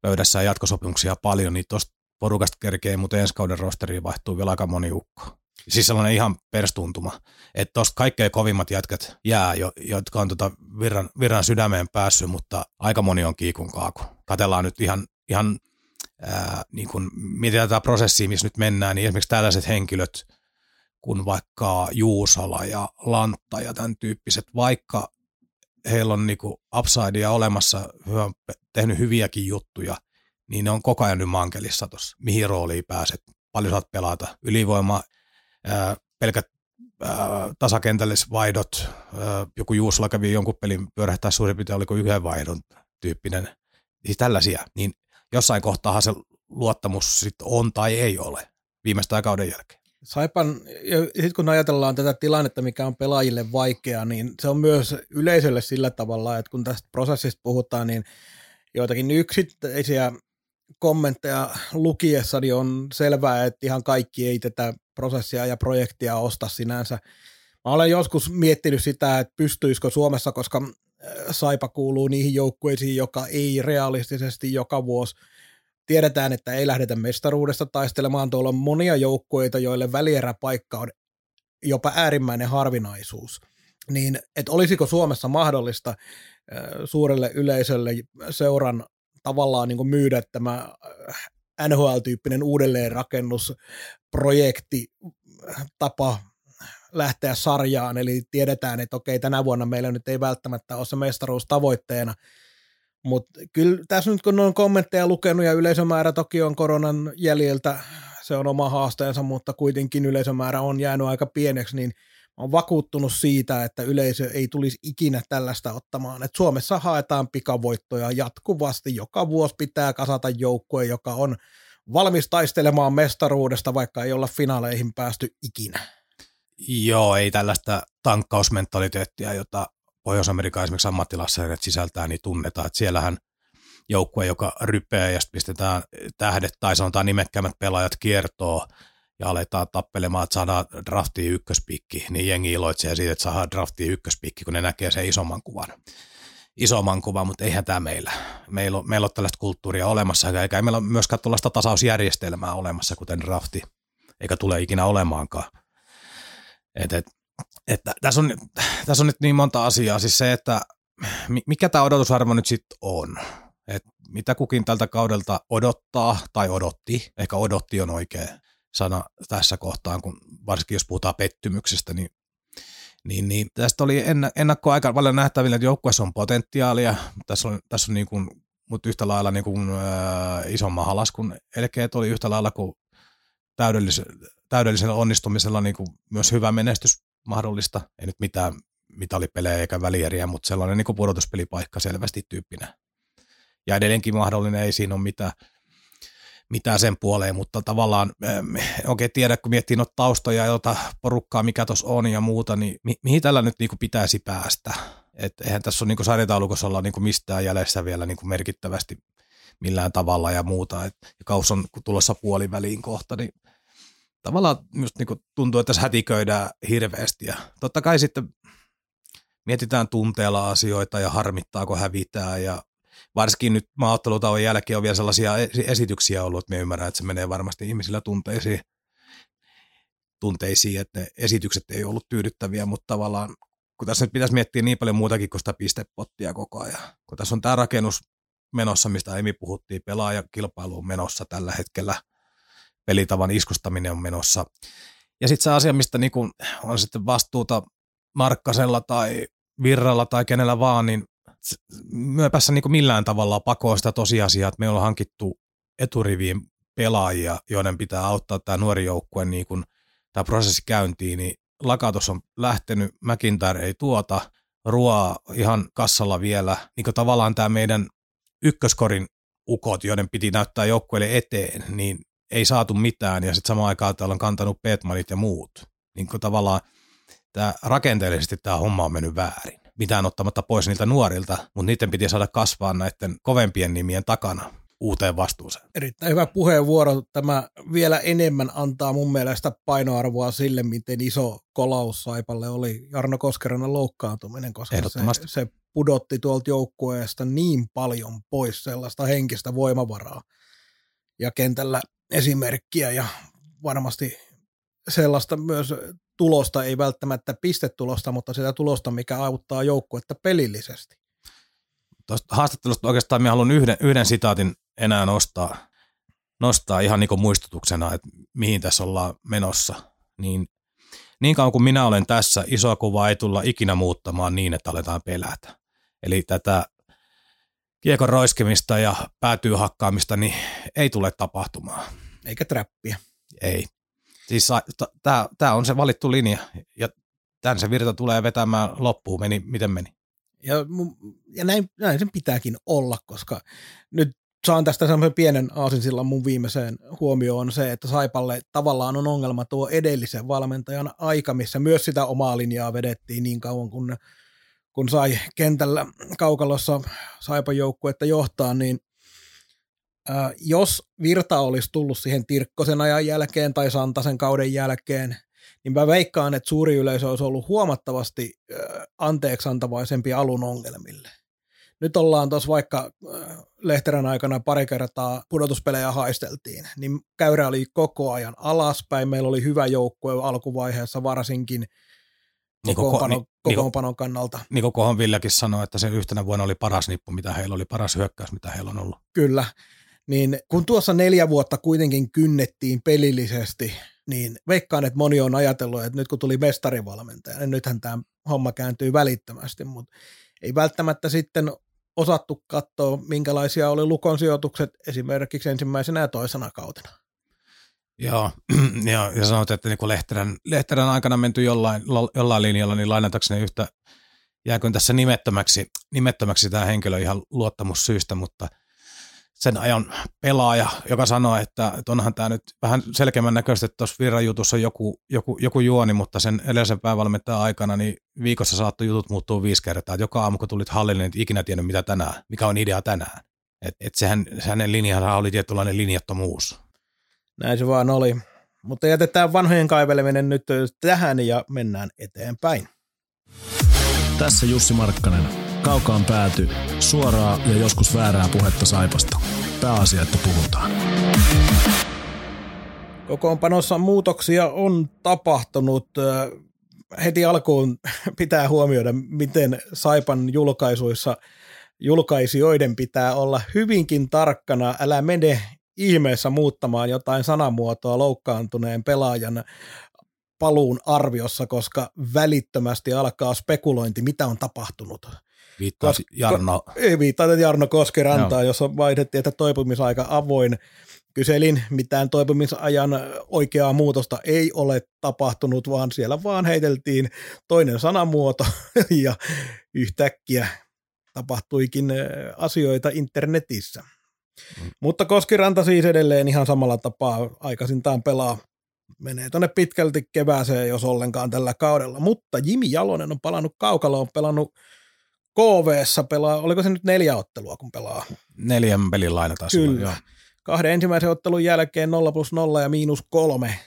pöydässä ja jatkosopimuksia paljon, niin tuosta porukasta kerkee, mutta ensi kauden rosteriin vaihtuu vielä aika moni ukko. Siis sellainen ihan perstuntuma, että tuosta kaikkein kovimmat jätkät jää, jo, jotka on tota virran, virran sydämeen päässyt, mutta aika moni on kiikun kaaku. Katsellaan nyt ihan, ihan ää, niin kun mietitään tätä prosessia, missä nyt mennään, niin esimerkiksi tällaiset henkilöt, kun vaikka Juusala ja Lantta ja tämän tyyppiset, vaikka heillä on niin kuin upsidea olemassa, he on tehnyt hyviäkin juttuja, niin ne on koko ajan nyt mankelissa tuossa, mihin rooliin pääset, paljon saat pelata, ylivoima, Äh, pelkät äh, tasakentällisvaihdot, äh, joku Juusala kävi jonkun pelin pyörähtää suurin piirtein, oliko yhden vaihdon tyyppinen, siis tällaisia, niin jossain kohtaahan se luottamus sitten on tai ei ole viimeistään kauden jälkeen. Saipan, ja sitten kun ajatellaan tätä tilannetta, mikä on pelaajille vaikea, niin se on myös yleisölle sillä tavalla, että kun tästä prosessista puhutaan, niin joitakin yksittäisiä kommentteja lukiessa niin on selvää, että ihan kaikki ei tätä prosessia ja projektia osta sinänsä. Mä olen joskus miettinyt sitä, että pystyisikö Suomessa, koska Saipa kuuluu niihin joukkueisiin, joka ei realistisesti joka vuosi. Tiedetään, että ei lähdetä mestaruudesta taistelemaan. Tuolla on monia joukkueita, joille välieräpaikka on jopa äärimmäinen harvinaisuus. Niin, että olisiko Suomessa mahdollista suurelle yleisölle seuran tavallaan niin kuin myydä tämä N H L-tyyppinen uudelleenrakennusprojekti tapa lähteä sarjaan, eli tiedetään, että okei, tänä vuonna meillä nyt ei välttämättä ole se mestaruus tavoitteena, mutta kyllä tässä nyt kun on kommentteja lukenut ja yleisömäärä toki on koronan jäljiltä, se on oma haasteensa, mutta kuitenkin yleisömäärä on jäänyt aika pieneksi, niin olen vakuuttunut siitä, että yleisö ei tulisi ikinä tällaista ottamaan. Et Suomessa haetaan pikavoittoja jatkuvasti. Joka vuosi pitää kasata joukkue, joka on valmis taistelemaan mestaruudesta, vaikka ei olla finaaleihin päästy ikinä. Joo, ei tällaista tankkausmentaliteettia, jota Pohjois-Amerikan esimerkiksi ammattilassaret sisältää, niin tunnetaan. Et siellähän joukkue, joka rypeää ja sitten pistetään tähdet tai sanotaan nimekkäimmät pelaajat kiertoo, ja aletaan tappelemaan, että saadaan draftiin ykköspiikki, niin jengi iloitsee siitä, että saadaan draftiin ykköspiikki, kun ne näkee sen isomman kuvan. Isomman kuvan, mutta eihän tämä meillä. Meillä on, meillä on tällaista kulttuuria olemassa, eikä meillä ole myöskään tällaista tasausjärjestelmää olemassa, kuten drafti, eikä tule ikinä olemaankaan. Et, et, et, tässä, on, tässä on nyt niin monta asiaa, siis se, että mikä tämä odotusarvo nyt sitten on, et mitä kukin tältä kaudelta odottaa tai odotti, ehkä odotti on oikein sana tässä kohtaan, kun varsinkin jos puhutaan pettymyksestä, niin, niin, niin tästä oli ennakkoa aika paljon nähtävillä, että joukkueessa on potentiaalia, tässä on, tässä on niin kuin, mutta yhtä lailla niin kuin, ää, isomman halas, kun elkeet oli yhtä lailla kuin täydellisellä, täydellisellä onnistumisella niin kuin myös hyvä menestys mahdollista, ei nyt mitään mitalipelejä eikä välieriä, mutta sellainen niin kuin pudotuspelipaikka selvästi tyyppinä. Ja edelleenkin mahdollinen, ei siinä ole mitään. Mitä sen puoleen, mutta tavallaan oikein tiedä, kun miettii noita taustoja, jota porukkaa, mikä tuossa on ja muuta, niin mi- mihin tällä nyt niinku pitäisi päästä? Et eihän tässä ole niinku sarjataulukossa olla niinku mistään jäljessä vielä niinku merkittävästi millään tavalla ja muuta. Et, ja kaus on tulossa puoliväliin kohta, niin tavallaan just niinku tuntuu, että tässä hätiköidään hirveästi. Ja totta kai sitten mietitään tunteella asioita ja harmittaako hävitää ja varsinkin nyt maaottelutauon jälkeen on vielä sellaisia esityksiä ollut, että me ymmärrän, että se menee varmasti ihmisillä tunteisiin, tunteisiin, että ne esitykset ei ollut tyydyttäviä, mutta tavallaan kun tässä nyt pitäisi miettiä niin paljon muutakin kuin sitä pistepottia koko ajan. Kun tässä on tämä rakennus menossa, mistä aiemmin puhuttiin, pelaajakilpailu on menossa tällä hetkellä, pelitavan iskustaminen on menossa. Ja sitten se asia, mistä niin kun on sitten vastuuta Markkasella tai Virralla tai kenellä vaan, niin me ei päässä niin millään tavalla pakoon sitä tosiasiaa, että me ollaan hankittu eturiviin pelaajia, joiden pitää auttaa tämä nuori joukkue, niin kun tämä prosessi käyntiin, niin Lakatos on lähtenyt, McIntyre ei tuota, Ruoa ihan kassalla vielä, niin kuin tavallaan tämä meidän ykköskorin ukot, joiden piti näyttää joukkueelle eteen, niin ei saatu mitään, ja sitten samaan aikaan täällä on kantanut Petmanit ja muut, niin kuin tavallaan tämä rakenteellisesti tämä homma on mennyt väärin. Mitään ottamatta pois niiltä nuorilta, mutta niiden piti saada kasvaa näiden kovempien nimien takana uuteen vastuuseen. Erittäin hyvä puheenvuoro. Tämä vielä enemmän antaa mun mielestä painoarvoa sille, miten iso kolaus Saipalle oli Jarno Koskirannan loukkaantuminen, koska se, se pudotti tuolta joukkueesta niin paljon pois sellaista henkistä voimavaraa ja kentällä esimerkkiä ja varmasti sellaista myös tulosta, ei välttämättä pistetulosta, mutta sitä tulosta, mikä auttaa joukkuetta pelillisesti. Tuosta haastattelusta oikeastaan minä haluan yhden, yhden sitaatin enää nostaa, nostaa ihan niin kuin muistutuksena, että mihin tässä ollaan menossa. Niin, niin kauan kuin minä olen tässä, isoa kuvaa ei tulla ikinä muuttamaan niin, että aletaan pelätä. Eli tätä kiekon roiskimista ja päätyy hakkaamista niin ei tule tapahtumaan. Eikä trappia. Ei. Siis tämä on se valittu linja ja tämän se Virta tulee vetämään loppuun, meni, miten meni. Ja, ja näin, näin sen pitääkin olla, koska nyt saan tästä semmoisen pienen aasinsillan mun viimeiseen huomioon on se, että Saipalle tavallaan on ongelma tuo edellisen valmentajan aika, missä myös sitä omaa linjaa vedettiin niin kauan, kun, kun sai kentällä Kaukalossa Saipan joukkuetta johtaa, niin ää, jos Virta olisi tullut siihen Tirkkosen ajan jälkeen tai Santasen kauden jälkeen, niin mä veikkaan, että suuri yleisö olisi ollut huomattavasti anteeksiantavaisempi alun ongelmille. Nyt ollaan tuossa vaikka Lehterän aikana pari kertaa pudotuspelejä haisteltiin, niin käyrä oli koko ajan alaspäin. Meillä oli hyvä joukkue alkuvaiheessa varsinkin kokoonpanon kokoonpano kannalta. Niin kokohan Villekin sanoi, että se yhtenä vuonna oli paras nippu, mitä heillä oli, paras hyökkäys, mitä heillä on ollut. Kyllä, niin kun tuossa neljä vuotta kuitenkin kynnettiin pelillisesti, niin veikkaan, että moni on ajatellut, että nyt kun tuli mestarivalmentaja, niin nythän tämä homma kääntyy välittömästi, mutta ei välttämättä sitten osattu katsoa, minkälaisia oli Lukon sijoitukset esimerkiksi ensimmäisenä ja toisena kautena. Joo, ja, ja sanoit, että niin kun Lehterän, Lehterän aikana menty jollain, jollain linjalla, niin lainatakseni yhtä, jääkö tässä nimettömäksi, nimettömäksi tämä henkilö ihan luottamussyistä, mutta sen ajan pelaaja, joka sanoo, että, että onhan tämä nyt vähän selkeämmän näköistä, että tuossa Virran jutussa on joku, joku, joku juoni, mutta sen edellisen päävalmentajan aikana niin viikossa saattoi jutut muuttua viisi kertaa. Et joka aamu, kun tulit hallille, niin et ikinä tiennyt, mitä tänään, mikä on idea tänään. Et, et sehän, hänen linjahan oli tietynlainen linjattomuus. Näin se vaan oli. Mutta jätetään vanhojen kaiveleminen nyt tähän ja mennään eteenpäin. Tässä Jussi Markkanen. Kaukaan pääty, suoraa ja joskus väärää puhetta Saipasta. Pääasia, että puhutaan. Kokoonpanossa muutoksia on tapahtunut. Heti alkuun pitää huomioida, miten Saipan julkaisuissa julkaisijoiden pitää olla hyvinkin tarkkana. Älä mene ihmeessä muuttamaan jotain sanamuotoa loukkaantuneen pelaajan paluun arviossa, koska välittömästi alkaa spekulointi, mitä on tapahtunut. Viittaa Jarno. Ei viittaa Jarno Koskirantaa, jossa vaihdettiin, että toipumisaika avoin. Kyselin, mitään toipumisajan oikeaa muutosta ei ole tapahtunut, vaan siellä vaan heiteltiin toinen sanamuoto ja yhtäkkiä tapahtuikin asioita internetissä. Mm. Mutta Koskiranta siis edelleen ihan samalla tapaa aikaisintaan pelaa. Menee tuonne pitkälti kevääseen, jos ollenkaan tällä kaudella. Mutta Jimi Jalonen on palannut Kaukaloon, pelannut K V:ssä pelaa, oliko se nyt neljä ottelua, kun pelaa? Neljän pelin lainataas. Kyllä. Joo. Kahden ensimmäisen ottelun jälkeen nolla plus nolla ja miinus kolme,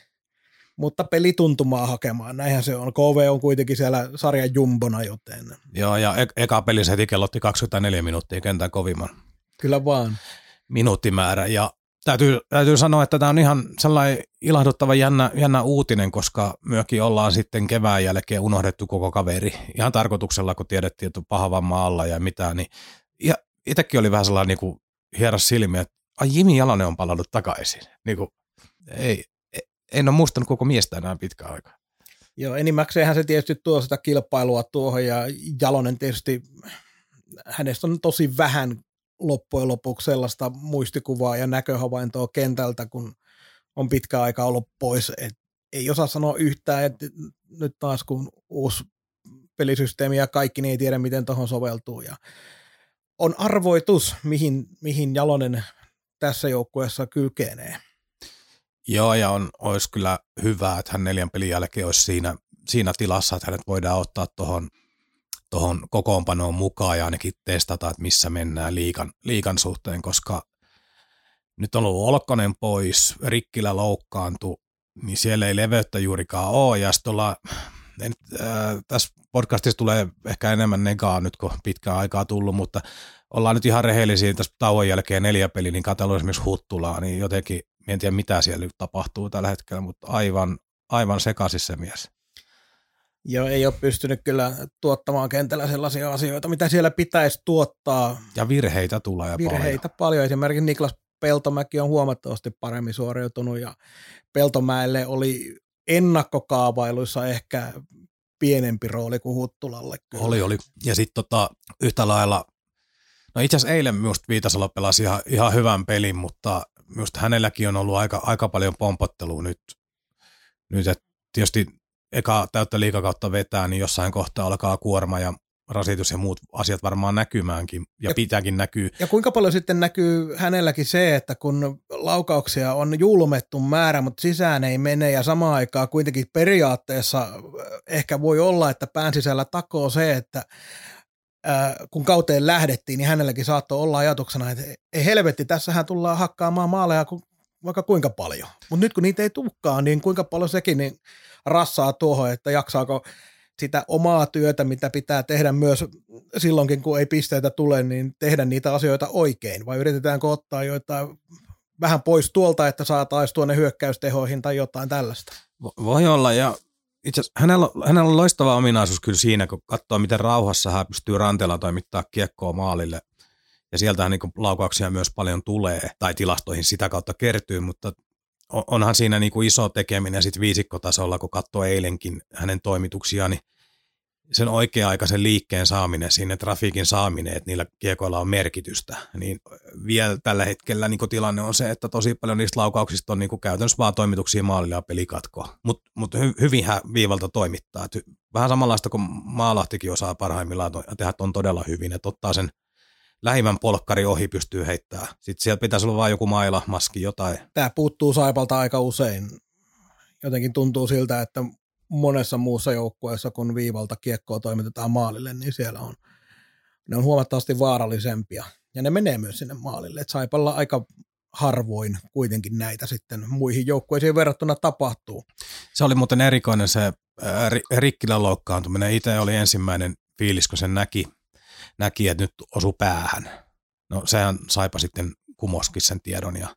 mutta pelituntumaa hakemaan. Näinhän se on. K V on kuitenkin siellä sarjan jumbona, joten. Joo, ja e- eka pelissä heti kellotti kaksikymmentäneljä minuuttia kentän kovimman. Kyllä vaan. Minuuttimäärä. Ja täytyy, täytyy sanoa, että tämä on ihan sellainen ilahduttava jännä, jännä uutinen, koska myökin ollaan sitten kevään jälkeen unohdettu koko kaveri. Ihan tarkoituksella, kun tiedettiin, että on paha vamma alla ja mitään. Niin ja itsekin oli vähän sellainen niin kuin hieras silmiä, että ai, Jimi Jalonen on palannut takaisin. Niin kuin, ei, en ole muistanut koko miestä enää pitkään aikaa. Joo, enimmäkseenhän se tietysti tuo sitä kilpailua tuohon ja Jalonen tietysti, hänestä on tosi vähän loppujen lopuksi sellaista muistikuvaa ja näköhavaintoa kentältä, kun on pitkä aika ollut pois. Et ei osaa sanoa yhtään, että nyt taas kun uusi pelisysteemi ja kaikki, niin ei tiedä, miten tuohon soveltuu. Ja on arvoitus, mihin, mihin Jalonen tässä joukkueessa kykenee. Joo, ja on, olisi kyllä hyvä, että hän neljän pelin jälkeen olisi siinä siinä tilassa, että hänet voidaan ottaa tuohon tuohon kokoonpanoon mukaan ja ainakin testata, että missä mennään liikan, liikan suhteen, koska nyt on ollut Olkkonen pois, Rikkilä loukkaantui, niin siellä ei leveyttä juurikaan ole, ja sitten ollaan, en, äh, tässä podcastissa tulee ehkä enemmän negaa nyt, kun pitkään aikaa tullut, mutta ollaan nyt ihan rehellisiä, tässä tauon jälkeen neljä peli, niin katsellaan esimerkiksi Huttulaa, niin jotenkin, en tiedä mitä siellä tapahtuu tällä hetkellä, mutta aivan, aivan sekaisin se mies. Joo, ei ole pystynyt kyllä tuottamaan kentällä sellaisia asioita, mitä siellä pitäisi tuottaa. Ja virheitä tulee ja paljon. Virheitä paljon. Esimerkiksi Niklas Peltomäki on huomattavasti paremmin suoriutunut, ja Peltomäelle oli ennakkokaavailuissa ehkä pienempi rooli kuin Huttulalle. Kyllä. Oli, oli. Ja sitten tota, yhtä lailla, no itse asiassa eilen minusta Viitasalo pelasi ihan, ihan hyvän pelin, mutta minusta hänelläkin on ollut aika, aika paljon pompottelua nyt. Nyt et tietysti eka täyttä liigakautta vetää, niin jossain kohtaa alkaa kuorma ja rasitus ja muut asiat varmaan näkymäänkin ja, ja pitääkin näkyy. Ja kuinka paljon sitten näkyy hänelläkin se, että kun laukauksia on julmettu määrä, mutta sisään ei mene ja samaan aikaan kuitenkin periaatteessa ehkä voi olla, että pään sisällä takoo se, että ää, kun kauteen lähdettiin, niin hänelläkin saattoi olla ajatuksena, että ei helvetti, tässähän tullaan hakkaamaan maaleja kun vaikka kuinka paljon. Mutta nyt kun niitä ei tulekaan, niin kuinka paljon sekin niin rassaa tuohon, että jaksaako sitä omaa työtä, mitä pitää tehdä myös silloinkin, kun ei pisteitä tule, niin tehdä niitä asioita oikein. Vai yritetäänkö ottaa joitain vähän pois tuolta, että saataisiin tuonne hyökkäystehoihin tai jotain tällaista? Voi olla, ja itse asiassa hänellä, hänellä on loistava ominaisuus kyllä siinä, kun katsoo, miten rauhassa hän pystyy ranteella toimittaa kiekkoa maalille. Ja sieltähän niin laukauksia myös paljon tulee, tai tilastoihin sitä kautta kertyy, mutta onhan siinä niin kuin iso tekeminen sitten viisikkotasolla, kun katsoo eilenkin hänen toimituksiaan, niin sen oikea-aikaisen liikkeen saaminen, sinne trafiikin saaminen, että niillä kiekoilla on merkitystä, niin vielä tällä hetkellä niin kuin tilanne on se, että tosi paljon niistä laukauksista on niin kuin käytännössä vaan toimituksia maalilla ja pelikatkoa, mutta mut hy, hyvinhän viivalta toimittaa. Et vähän samanlaista kuin Maalahtikin osaa parhaimmillaan tehdä on todella hyvin, että ottaa sen lähimmän polkkari ohi pystyy heittämään. Sitten siellä pitäisi olla vain joku maila, maski, jotain. Tämä puuttuu Saipalta aika usein. Jotenkin tuntuu siltä, että monessa muussa joukkueessa, kun viivalta kiekkoa toimitetaan maalille, niin siellä on, ne on huomattavasti vaarallisempia. Ja ne menee myös sinne maalille. Et Saipalla aika harvoin kuitenkin näitä sitten muihin joukkueisiin verrattuna tapahtuu. Se oli muuten erikoinen se Rikkilän loukkaantuminen. Itse oli ensimmäinen fiilis, kun sen näki. Näki, että nyt osui päähän. No sehän Saipa sitten kumoskin sen tiedon ja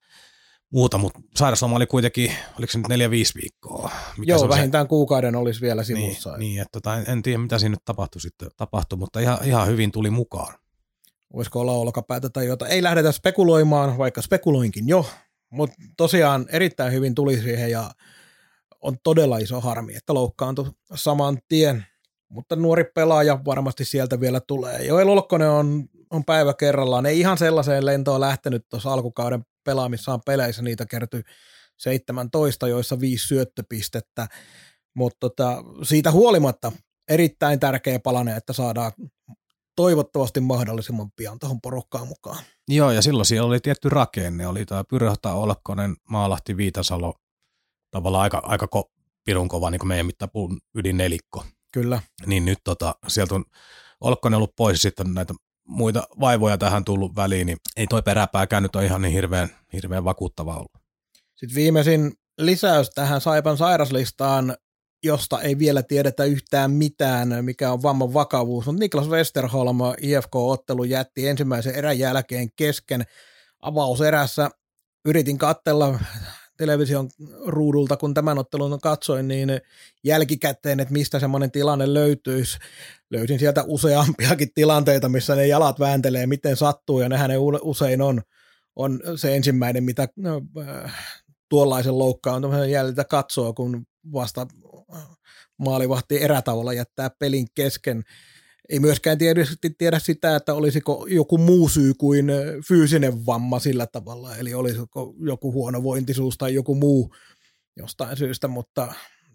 muuta, mutta sairausloma oli kuitenkin, oliko se nyt neljä viisi viikkoa? Mikä Joo, vähintään se? Kuukauden olisi vielä sivussa. Niin, niin että tota, en, en tiedä mitä siinä nyt tapahtui, sitten, tapahtui mutta ihan, ihan hyvin tuli mukaan. Voisiko olla olkapäätä tai jotain? Ei lähdetä spekuloimaan, vaikka spekuloinkin jo, mutta tosiaan erittäin hyvin tuli siihen ja on todella iso harmi, että loukkaantui saman tien. Mutta nuori pelaaja varmasti sieltä vielä tulee. Joel Olkkonen on, on päivä kerrallaan. Ei ihan sellaiseen lentoon lähtenyt tuossa alkukauden pelaamissaan peleissä. Niitä kertyi seitsemäntoista, joissa viisi syöttöpistettä. Mutta tota, siitä huolimatta erittäin tärkeä palanen, että saadaan toivottavasti mahdollisimman pian tuohon porukkaan mukaan. Joo, ja silloin siellä oli tietty rakenne. Oli tämä Pyrhöhtä, Olkkonen, Maalahti, Viitasalo. Tavallaan aika, aika ko, pirun kova niin kuin meidän mittapuun ydinnelikko. Kyllä. Niin nyt tota, sieltä on Olkkonen ollut pois, sitten näitä muita vaivoja tähän tullut väliin, niin ei toi peräpääkään nyt ole ihan niin hirveän, hirveän vakuuttava ollut. Sitten viimeisin lisäys tähän Saipan sairaslistaan, josta ei vielä tiedetä yhtään mitään, mikä on vamman vakavuus, mutta Niklas Westerholm I F K-ottelu jätti ensimmäisen erän jälkeen kesken avauserässä. Yritin katsella television ruudulta, kun tämän ottelun katsoin, niin jälkikäteen, että mistä semmoinen tilanne löytyisi. Löysin sieltä useampiakin tilanteita, missä ne jalat vääntelee, miten sattuu, ja nehän ne usein on, on se ensimmäinen, mitä no, tuollaisen loukkaantumisen jäljiltä katsoo, kun vasta maalivahti erätauolla jättää pelin kesken. Ei myöskään tietysti tiedä sitä, että olisiko joku muu syy kuin fyysinen vamma sillä tavalla, eli olisiko joku huonovointisuus tai joku muu jostain syystä, mutta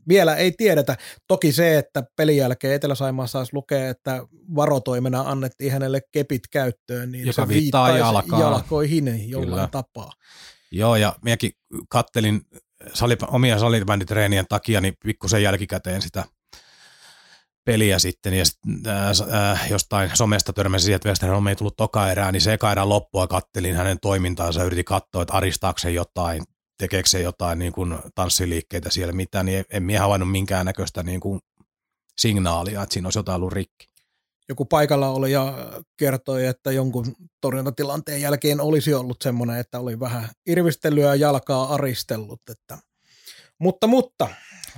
vielä ei tiedetä. Toki se, että pelin jälkeen Etelä-Saimaa saisi lukea, että varotoimena annettiin hänelle kepit käyttöön, niin joka se viittaisi jalkoihin jollain Kyllä. tapaa. Joo, ja minäkin kattelin salip- omia salibänditreenien takia niin pikkusen jälkikäteen sitä peliä sitten, ja sitten ää, jostain somesta törmäsin siihen, että Westerholm ei tullut toka erää, niin se eka erään loppua kattelin hänen toimintaansa, yritin katsoa, että aristaakseen jotain, tekeekö se jotain niin kuin tanssiliikkeitä siellä mitään, niin en minä havainnut minkäännäköistä niin kuin signaalia, että siinä olisi jotain ollut rikki. Joku paikalla oli ja kertoi, että jonkun torjuntatilanteen jälkeen olisi ollut semmoinen, että oli vähän irvistelyä ja jalkaa aristellut. Että. Mutta, mutta,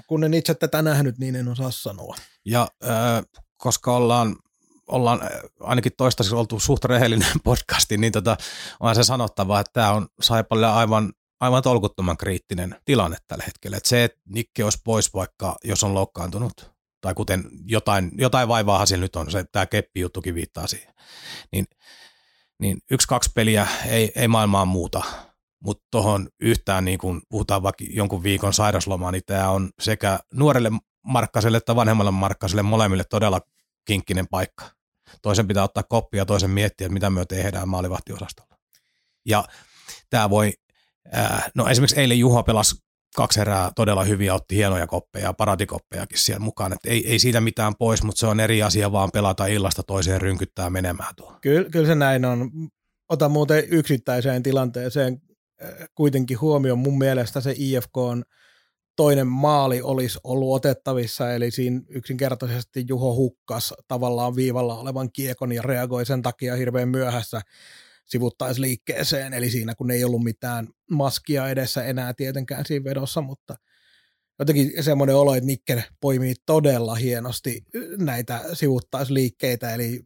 kun en itse tätä nähnyt, niin en osaa sanoa. Ja äh, koska ollaan, ollaan ainakin toistaiseksi oltu suht rehellinen podcasti, niin tota, on se sanottava, että tämä on Saipalle aivan, aivan tolkuttoman kriittinen tilanne tällä hetkellä. Et se, että Nikke olisi pois vaikka, jos on loukkaantunut. Tai kuten jotain, jotain vaivaahan siellä nyt on, se, tämä keppijuttukin viittaa siihen, niin, niin yksi-kaksi peliä ei, ei maailmaa muuta, mutta tuohon yhtään, niin kun puhutaan vaikka jonkun viikon sairaslomaa, niin tämä on sekä nuorelle Markkaselle että vanhemmalle Markkaselle molemmille todella kinkkinen paikka. Toisen pitää ottaa koppia ja toisen miettiä, että mitä me tehdään maalivahtiosastolla. Ja tämä voi, ää, no esimerkiksi eilen Juho pelasi kaksi erää todella hyviä, otti hienoja koppeja ja paratikoppejakin siellä mukaan. Että ei, ei siitä mitään pois, mutta se on eri asia vaan pelata illasta toiseen rynkyttää menemään tuo. Kyllä, kyllä se näin on. Ota muuten yksittäiseen tilanteeseen kuitenkin huomioon. Mun mielestä se I F K on toinen maali olisi ollut otettavissa, eli siinä yksinkertaisesti Juho hukkas tavallaan viivalla olevan kiekon ja reagoi sen takia hirveän myöhässä sivuttaisliikkeeseen, eli siinä kun ei ollut mitään maskia edessä enää tietenkään siinä vedossa, mutta jotenkin semmoinen olo, että Nikker poimii todella hienosti näitä sivuttaisliikkeitä, eli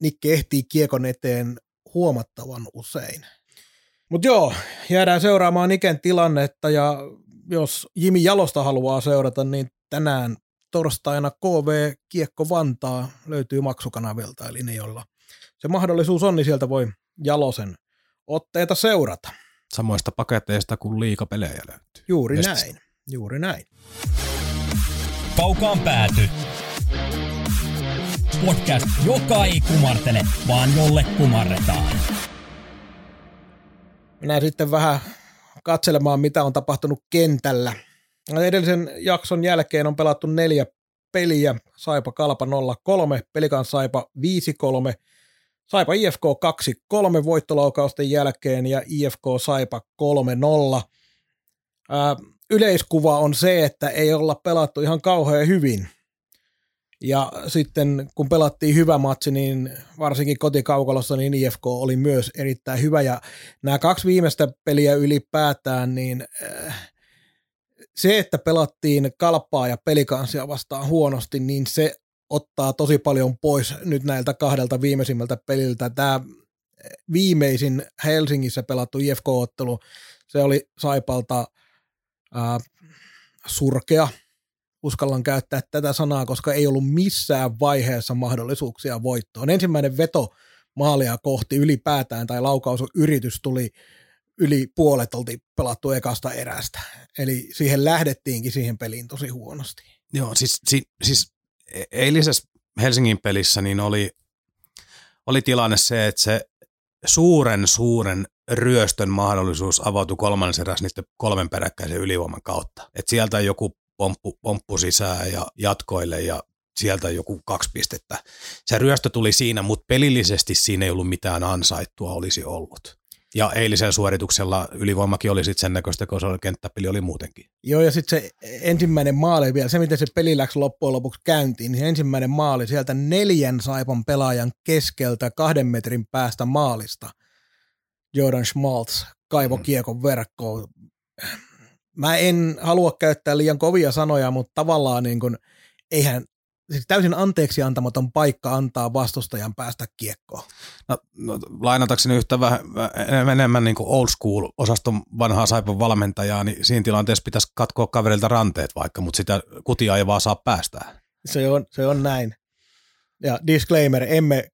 Nikke ehtii kiekon eteen huomattavan usein. Mutta joo, jäädään seuraamaan Niken tilannetta, ja jos Jimi Jalosta haluaa seurata, niin tänään torstaina K V Kiekko Vantaa löytyy maksukanavilta, eli ne jolla se mahdollisuus on, niin sieltä voi Jalosen otteita seurata. Samoista paketeista kuin liigapelejä löytyy. Juuri Just. näin, juuri näin. Kaukaan pääty. Podcast, joka ei kumartele, vaan jolle kumarretaan. Mennään sitten vähän katselemaan, mitä on tapahtunut kentällä. Edellisen jakson jälkeen on pelattu neljä peliä. Saipa Kalpa nolla kolme, Pelikans Saipa viisi kolme. Saipa I F K kaksi kolme voittolaukausten jälkeen ja I F K Saipa kolme nolla. Ää, yleiskuva on se, että ei olla pelattu ihan kauhean hyvin. Ja sitten kun pelattiin hyvä matsi, niin varsinkin kotikaukalossa, niin I F K oli myös erittäin hyvä. Ja nämä kaksi viimeistä peliä ylipäätään, niin äh, se, että pelattiin Kalppaa ja Pelikansia vastaan huonosti, niin se ottaa tosi paljon pois nyt näiltä kahdelta viimeisimmältä peliltä. Tämä viimeisin Helsingissä pelattu I F K-ottelu, se oli Saipalta ää, surkea. Uskallan käyttää tätä sanaa, koska ei ollut missään vaiheessa mahdollisuuksia voittoon. Ensimmäinen veto maalia kohti ylipäätään tai laukausuyritys tuli yli puolet, oltiin pelattu ekasta erästä. Eli siihen lähdettiinkin siihen peliin tosi huonosti. Joo, siis... Si- siis... Eilisessä Helsingin pelissä niin oli, oli tilanne se, että se suuren, suuren ryöstön mahdollisuus avautui kolmannes eräs niiden kolmen peräkkäisen ylivoiman kautta. Et sieltä joku pomppu, pomppu sisään ja jatkoille ja sieltä joku kaksi pistettä. Se ryöstö tuli siinä, mutta pelillisesti siinä ei ollut mitään ansaittua olisi ollut. Ja eilisen suorituksella ylivoimakin oli sitten sen näköistä, kun se kenttäpeli oli muutenkin. Joo, ja sitten se ensimmäinen maali vielä, se miten se peli läksi loppujen lopuksi käyntiin, niin ensimmäinen maali sieltä neljän Saipan pelaajan keskeltä kahden metrin päästä maalista. Jordan Schmaltz kaivoi kiekon verkkoon. Mä en halua käyttää liian kovia sanoja, mutta tavallaan niin kun, eihän... Siis täysin anteeksi antamaton paikka antaa vastustajan päästä kiekkoon. No, no, lainatakseni yhtä vähän enemmän niin kuin old school -osaston vanhaa Saipan valmentajaa, niin siinä tilanteessa pitäisi katkoa kaverilta ranteet vaikka, mutta sitä kutia ei vaan saa päästää. Se on, se on näin. Ja disclaimer, emme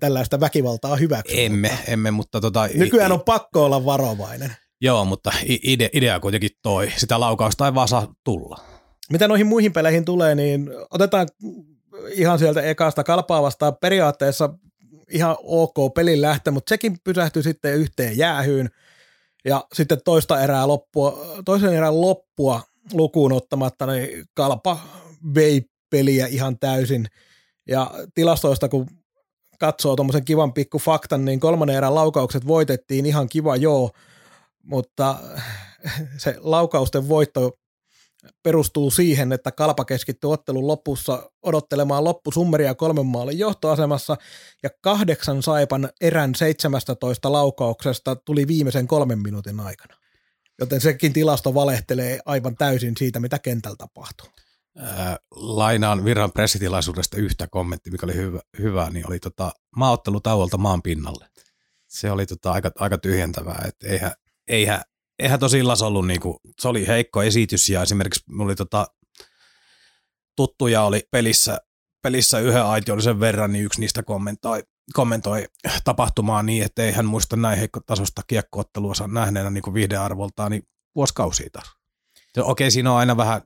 tällaista väkivaltaa hyväksy. Emme, mutta emme, mutta tota, nykyään on pakko olla varovainen. Joo, mutta idea, idea kuitenkin toi. Sitä laukausta ei vaan saa tulla. Mitä noihin muihin peleihin tulee, niin otetaan ihan sieltä ekasta Kalpaa vastaan periaatteessa ihan ok pelin lähtö, mutta sekin pysähtyi sitten yhteen jäähyyn ja sitten toista erää loppua, toisen erään loppua lukuun ottamatta, niin Kalpa vei peliä ihan täysin. Ja tilastoista, kun katsoo tuommoisen kivan pikku faktan, niin kolmannen erän laukaukset voitettiin ihan kiva joo, mutta se laukausten voitto perustuu siihen, että Kalpa keskittyi ottelun lopussa odottelemaan loppusummeria kolmen maalin johtoasemassa ja kahdeksan Saipan erän seitsemästätoista laukauksesta tuli viimeisen kolmen minuutin aikana. Joten sekin tilasto valehtelee aivan täysin siitä, mitä kentällä tapahtuu. Lainaan Virran pressitilaisuudesta yhtä kommentti, mikä oli hyvä, hyvä niin oli tota, maaottelutauolta maan pinnalle. Se oli tota, aika, aika tyhjentävää, että eihän, eihän, eihän tosi illas ollut, niinku, se oli heikko esitys ja esimerkiksi mulla oli tota, tuttuja oli pelissä, pelissä yhden aitiollisen verran, niin yksi niistä kommentoi, kommentoi tapahtumaa niin, että ei hän muista näin heikko tasosta kiekko-ottelua saa nähneenä niin kuin viihdearvoltaan, niin vuosikausia taas. Okei, siinä on aina vähän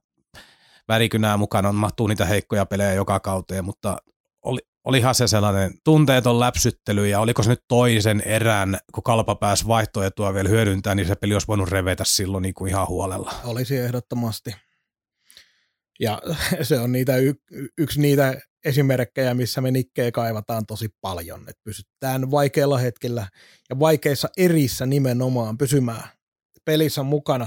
värikynää mukana, mahtuu niitä heikkoja pelejä joka kauteen, mutta oli, olihan se sellainen tunteeton läpsyttely, ja oliko se nyt toisen erän, kun Kalpa pääsi vaihtoehtoa vielä hyödyntää, niin se peli olisi voinut revetä silloin niin kuin ihan huolella. Olisi ehdottomasti. Ja se on niitä y- yksi niitä esimerkkejä, missä me nikkejä kaivataan tosi paljon, että pysytään vaikealla hetkellä ja vaikeissa erissä nimenomaan pysymään pelissä mukana.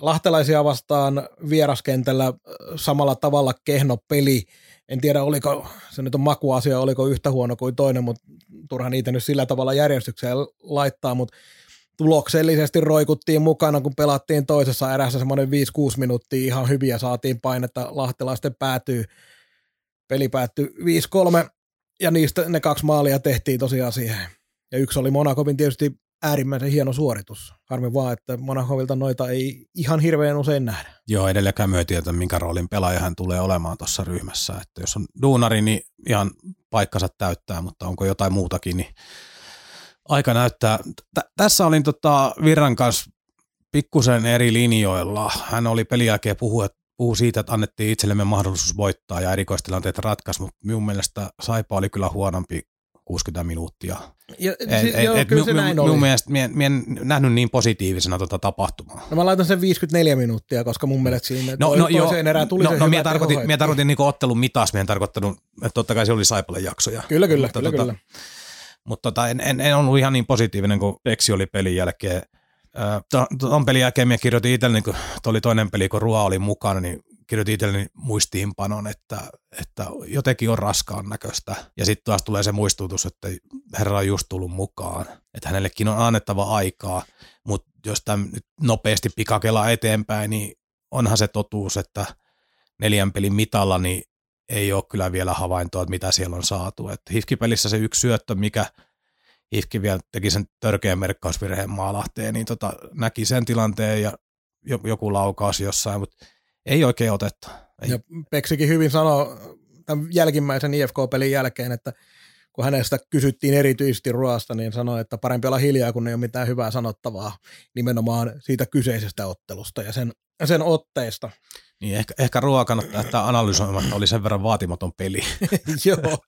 Lahtelaisia vastaan vieraskentällä samalla tavalla kehno peli. En tiedä, oliko, se nyt on makuasia, oliko yhtä huono kuin toinen, mutta turha niitä nyt sillä tavalla järjestykseen laittaa, mutta tuloksellisesti roikuttiin mukana, kun pelattiin toisessa erässä semmoinen viisi kuusi minuuttia ihan hyviä, saatiin painetta lahtelaisten päätyy. Peli päättyi viisi kolme ja niistä ne kaksi maalia tehtiin tosiaan siihen. Ja yksi oli Monakovin tietysti äärimmäisen hieno suoritus. Harmi vaan, että Monakovilta noita ei ihan hirveän usein nähdä. Joo, edelläkään myö tietää, minkä roolin pelaaja hän tulee olemaan tuossa ryhmässä. Että jos on duunari, niin ihan paikkansa täyttää, mutta onko jotain muutakin, niin aika näyttää. T- tässä olin tota Virran kanssa pikkusen eri linjoilla. Hän oli pelin jälkeen puhua, puhui siitä, että annettiin itsellemme mahdollisuus voittaa ja erikoistilanteita ratkaisi, mutta minun mielestä Saipa oli kyllä huonompi kuusikymmentä minuuttia. Jo, siis, et, joo, et, kyllä se mi, näin mi, oli. Minun mielestä minä mi en nähnyt niin positiivisena tuota tapahtumaa. No mä laitan sen viisikymmentäneljä minuuttia, koska mun mielestä siinä no, no, toiseen erään tuli no, se no, hyvä teho. No minä tarkoitin niinku ottelun mitas, minä en tarkoittanut, että totta kai se oli Saipalle jaksoja. Kyllä, kyllä, mutta, kyllä. Tota, kyllä. Mutta tota, en, en, en ollut ihan niin positiivinen kuin Peksi oli pelin jälkeen. Tuon pelin jälkeen minä kirjoitin itselleni, kun tuo oli toinen peli, kun Ruoa oli mukana, niin kirjoitin itselleni muistiinpanon, että, että jotenkin on raskaan näköistä. Ja sitten taas tulee se muistutus, että herra on just tullut mukaan, että hänellekin on annettava aikaa, mutta jos tämä nyt nopeasti pikakelaa eteenpäin, niin onhan se totuus, että neljän pelin mitalla niin ei ole kyllä vielä havaintoa, että mitä siellä on saatu. Että H I F K-pelissä se yksi syöttö, mikä I F K vielä teki sen törkeän merkkausvirheen Maalahteen, niin tota, näki sen tilanteen ja joku laukaus jossain, mutta ei oikein otetta. Ei. Ja Peksikin hyvin sanoi tämän jälkimmäisen I F K-pelin jälkeen, että kun hänestä kysyttiin erityisesti Ruoasta, niin sanoi, että parempi olla hiljaa, kun ei ole mitään hyvää sanottavaa nimenomaan siitä kyseisestä ottelusta ja sen, sen otteista. Niin ehkä, ehkä Ruoa kannattaa jättää analysoimatta, oli sen verran vaatimaton peli. Joo.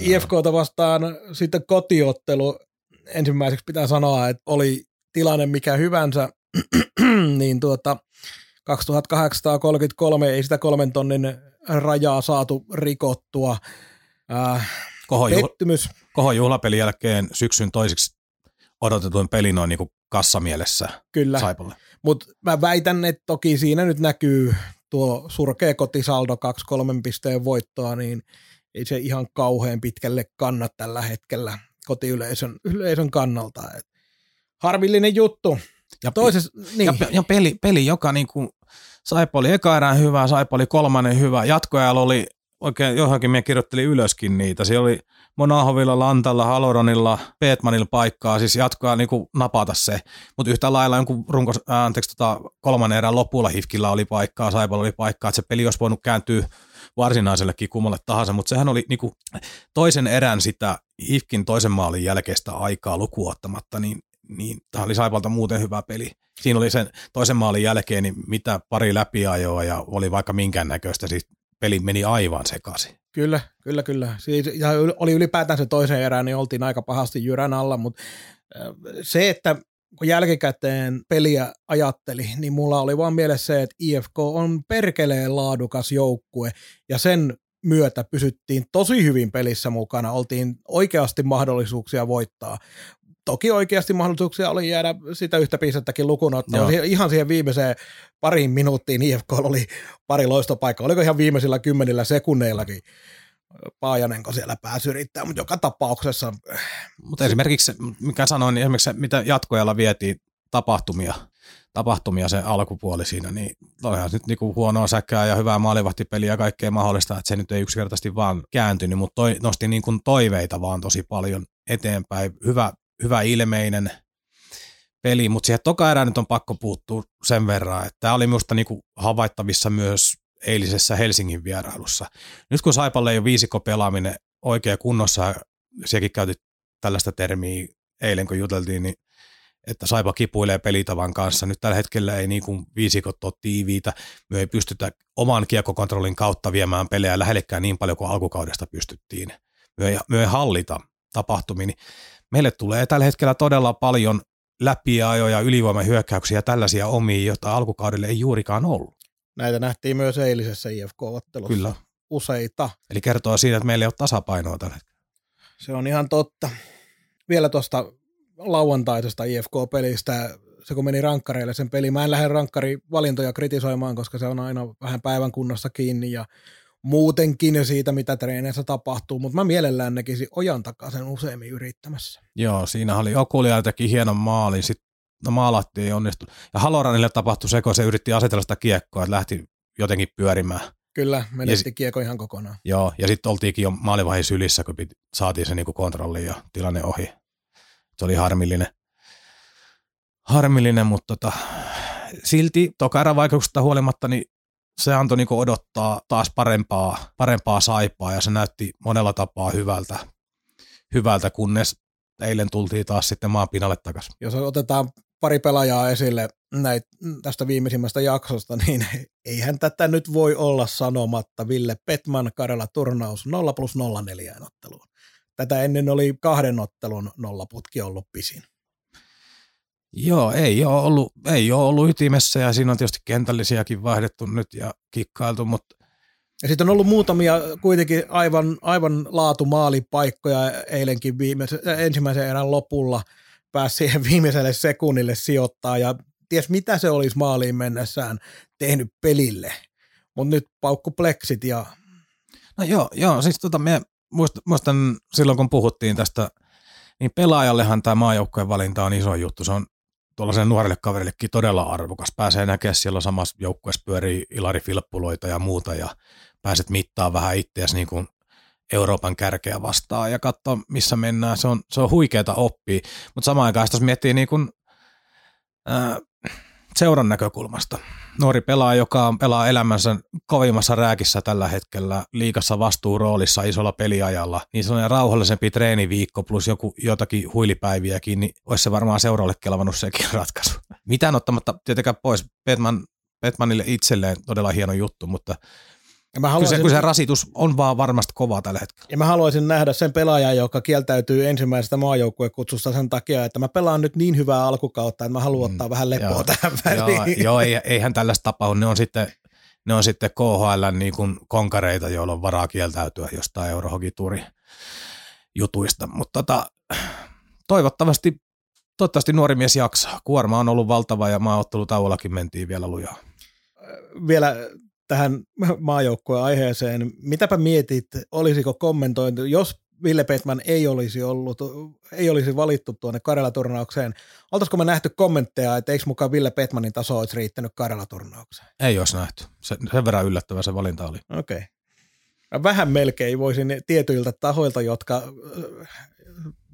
I F K:ta vastaan sitten kotiottelu. Ensimmäiseksi pitää sanoa, että oli tilanne mikä hyvänsä, niin tuota kaksituhattakahdeksansataakolmekymmentäkolme ei sitä kolmen tonnin rajaa saatu rikottua. Äh, pettymys. Kohon juhlapelin jälkeen syksyn toiseksi odotetuin peli noin niin kuin kassamielessä kyllä. Saipalle. Mutta mä väitän, että toki siinä nyt näkyy tuo surkea kotisaldo kaksi kolme pisteen voittoa, niin ei se ihan kauhean pitkälle kanna tällä hetkellä kotiyleisön yleisön kannalta. Et harvillinen juttu. Ja, toisessa, niin. ja, ja peli, peli, joka niin kuin Saipa oli eka erään hyvä, Saipa oli kolmannen hyvä, jatkoajalla oli oikein johonkin, minä kirjoittelin ylöskin niitä. Siellä oli Monahovilla, Lantalla, Haloronilla, Petmanilla paikkaa, siis jatkoajalla niin kuin napata se. Mutta yhtä lailla jonkun runkos, ää, anteeksi, tota, kolmannen erään lopulla H I F K:llä oli paikkaa, Saipalla oli paikkaa, että se peli olisi voinut kääntyä varsinaisellekin kummalle tahansa, mutta sehän oli niinku toisen erän sitä H I F K:n toisen maalin jälkeistä aikaa lukuottamatta, niin, niin tämä oli Saipalta muuten hyvä peli. Siinä oli sen toisen maalin jälkeen niin mitä pari läpiajoa ja oli vaikka minkään näköistä, siis peli meni aivan sekaisin. Kyllä, kyllä, kyllä. Siis, ja oli ylipäätään se toisen erään, niin oltiin aika pahasti jyrän alla, mutta se, että kun jälkikäteen peliä ajatteli, niin mulla oli vaan mielessä se, että I F K on perkeleen laadukas joukkue ja sen myötä pysyttiin tosi hyvin pelissä mukana, oltiin oikeasti mahdollisuuksia voittaa. Toki oikeasti mahdollisuuksia oli jäädä sitä yhtä pistettäkin lukuun ottaen. No. Ihan siihen viimeiseen pariin minuuttiin I F K oli pari loistopaikkaa. Oliko ihan viimeisillä kymmenillä sekunneillakin Paajanenko siellä pääsi yrittämään, mutta joka tapauksessa. Mutta esimerkiksi, mikä sanoin, niin esimerkiksi mitä jatkojalla vietiin tapahtumia, tapahtumia se alkupuoli siinä, niin toihan nyt niinku huonoa säkkää ja hyvää maalivahtipeliä ja kaikkea mahdollista, että se nyt ei yksinkertaisesti vaan kääntynyt, mutta toi, nosti niin kuin toiveita vaan tosi paljon eteenpäin. Hyvä Hyvä ilmeinen peli, mutta siihen toka erään nyt on pakko puuttua sen verran, että tämä oli minusta niinku havaittavissa myös eilisessä Helsingin vierailussa. Nyt kun Saipalle ei ole viisikko pelaaminen oikein kunnossa, sielläkin käytit tällaista termiä eilen kun juteltiin, niin että Saipa kipuilee pelitavan kanssa. Nyt tällä hetkellä ei niinku viisikot ole tiiviitä, me ei pystytä oman kiekkokontrollin kautta viemään pelejä lähellekään niin paljon kuin alkukaudesta pystyttiin. Me ei, me ei hallita tapahtumia, niin meille tulee tällä hetkellä todella paljon läpiajoja, ylivoimahyökkäyksiä ja tällaisia omia, joita alkukaudelle ei juurikaan ollut. Näitä nähtiin myös eilisessä I F K-ottelussa. Kyllä. Useita. Eli kertoo siitä, että meillä ei ole tasapainoa tällä hetkellä. Se on ihan totta. Vielä tuosta lauantaisesta I F K-pelistä, se kun meni rankkareille sen peli. Mä en lähde rankkarivalintoja kritisoimaan, koska se on aina vähän päivän kunnossa kiinni ja muutenkin siitä, mitä treeneissä tapahtuu, mutta mä mielellään näkisin ojan takaisin useammin yrittämässä. Joo, siinä oli Okulia teki hienon maalin, sitten no, maalahti ei onnistu. Ja Haloranille tapahtui se, kun se yritti asetella sitä kiekkoa, että lähti jotenkin pyörimään. Kyllä, menetti kiekko ihan kokonaan. Joo, ja sitten oltiinkin jo maalivahin sylissä, kun piti, saatiin se niinku kontrolliin ja tilanne ohi. Se oli harmillinen, harmillinen mutta tota, silti toka erä vaikeuksista huolimatta, niin se antoi niin odottaa taas parempaa, parempaa Saipaa ja se näytti monella tapaa hyvältä, hyvältä kunnes eilen tultiin taas sitten maan pinnalle takaisin. Jos otetaan pari pelaajaa esille näitä, tästä viimeisimmästä jaksosta, niin eihän tätä nyt voi olla sanomatta. Ville Petman Karjala turnaus nolla plus nolla neljä otteluun. Tätä ennen oli kahden ottelun nollaputki ollut pisin. Joo, ei ole, ollut, ei ole ollut ytimessä ja siinä on tietysti kentällisiäkin vaihdettu nyt ja kikkailtu, mutta... Ja sitten on ollut muutamia kuitenkin aivan, aivan laatumaalipaikkoja eilenkin viimeisen, ensimmäisen erän lopulla pääsi siihen viimeiselle sekunnille sijoittaa ja ties mitä se olisi maaliin mennessään tehnyt pelille, mutta nyt paukkupleksit ja... No joo, joo siis tota, me muistan silloin kun puhuttiin tästä, niin pelaajallehan tämä maajoukkojen valinta on iso juttu, se on tuollaiselle nuorelle kaverillekin todella arvokas. Pääsee näkemään siellä samassa joukkueessa pyörii Ilari Filppuloita ja muuta ja pääset mittaan vähän itseäsi niin kuin Euroopan kärkeä vastaan ja katsoa missä mennään. Se on, se on huikeata oppia, mutta samaan aikaan jos miettii niin kuin, ää, seuran näkökulmasta. Nuori pelaaja, joka pelaa elämänsä kovimmassa rääkissä tällä hetkellä, liigassa vastuuroolissa, isolla peliajalla, niin sellainen rauhallisempi treeniviikko plus joku, jotakin huilipäiviäkin, niin olisi se varmaan seuralle kelvannut sekin ratkaisu. Mitään ottamatta tietenkään pois Petman, Petmanille itselleen todella hieno juttu, mutta kyllä se, kyllä se rasitus on vaan varmasti kovaa tällä hetkellä. Ja mä haluaisin nähdä sen pelaajan, joka kieltäytyy ensimmäisestä maajoukkuekutsusta sen takia, että mä pelaan nyt niin hyvää alkukautta, että mä haluan ottaa mm, vähän lepoa joo, tähän väliin. Joo, joo, eihän tällaista tapahdu. Ne on sitten, ne on sitten K H L:n niin kuin konkareita, joilla on varaa kieltäytyä jostain Eurohokiturin jutuista. Mutta tota, toivottavasti toivottavasti nuori mies jaksaa. Kuorma on ollut valtava ja maaottelutauollakin mentiin vielä lujaa. Vielä... tähän maajoukkueen aiheeseen. Mitäpä mietit, olisiko kommentointi, jos Ville Petman ei olisi ollut, ei olisi valittu tuonne Karjala-turnaukseen, oltaisiko me nähty kommentteja, että eikö mukaan Ville Petmanin taso olisi riittänyt Karjala-turnaukseen? Ei olisi nähty. Sen, sen verran yllättävä se valinta oli. Okei. Okay. Vähän melkein voisin tietyiltä tahoilta, jotka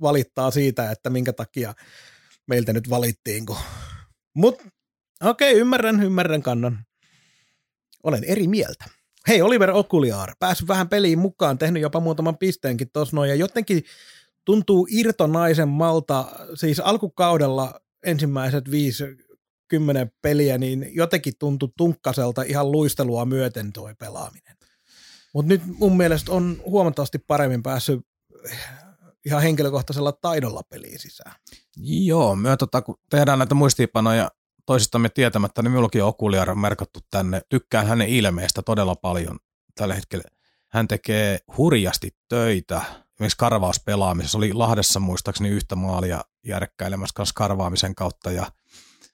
valittaa siitä, että minkä takia meiltä nyt valittiin. Mutta okei, okay, ymmärrän, ymmärrän kannan. Olen eri mieltä. Hei, Oliver Okuliar, päässyt vähän peliin mukaan, tehnyt jopa muutaman pisteenkin tuossa noin, ja jotenkin tuntuu irtonaisemmalta, siis alkukaudella ensimmäiset viisi, kymmenen peliä, niin jotenkin tuntui tunkkaselta ihan luistelua myöten tuo pelaaminen. Mutta nyt mun mielestä on huomattavasti paremmin päässyt ihan henkilökohtaisella taidolla peliin sisään. Joo, me tota, kun tehdään näitä muistiinpanoja toisistamme tietämättä, niin minullakin on Okuliar merkattu tänne. Tykkään hänen ilmeistä todella paljon tällä hetkellä. Hän tekee hurjasti töitä, esimerkiksi karvauspelaamisessa. Oli Lahdessa muistaakseni yhtä maalia järkkäilemässä kanssa karvaamisen kautta ja,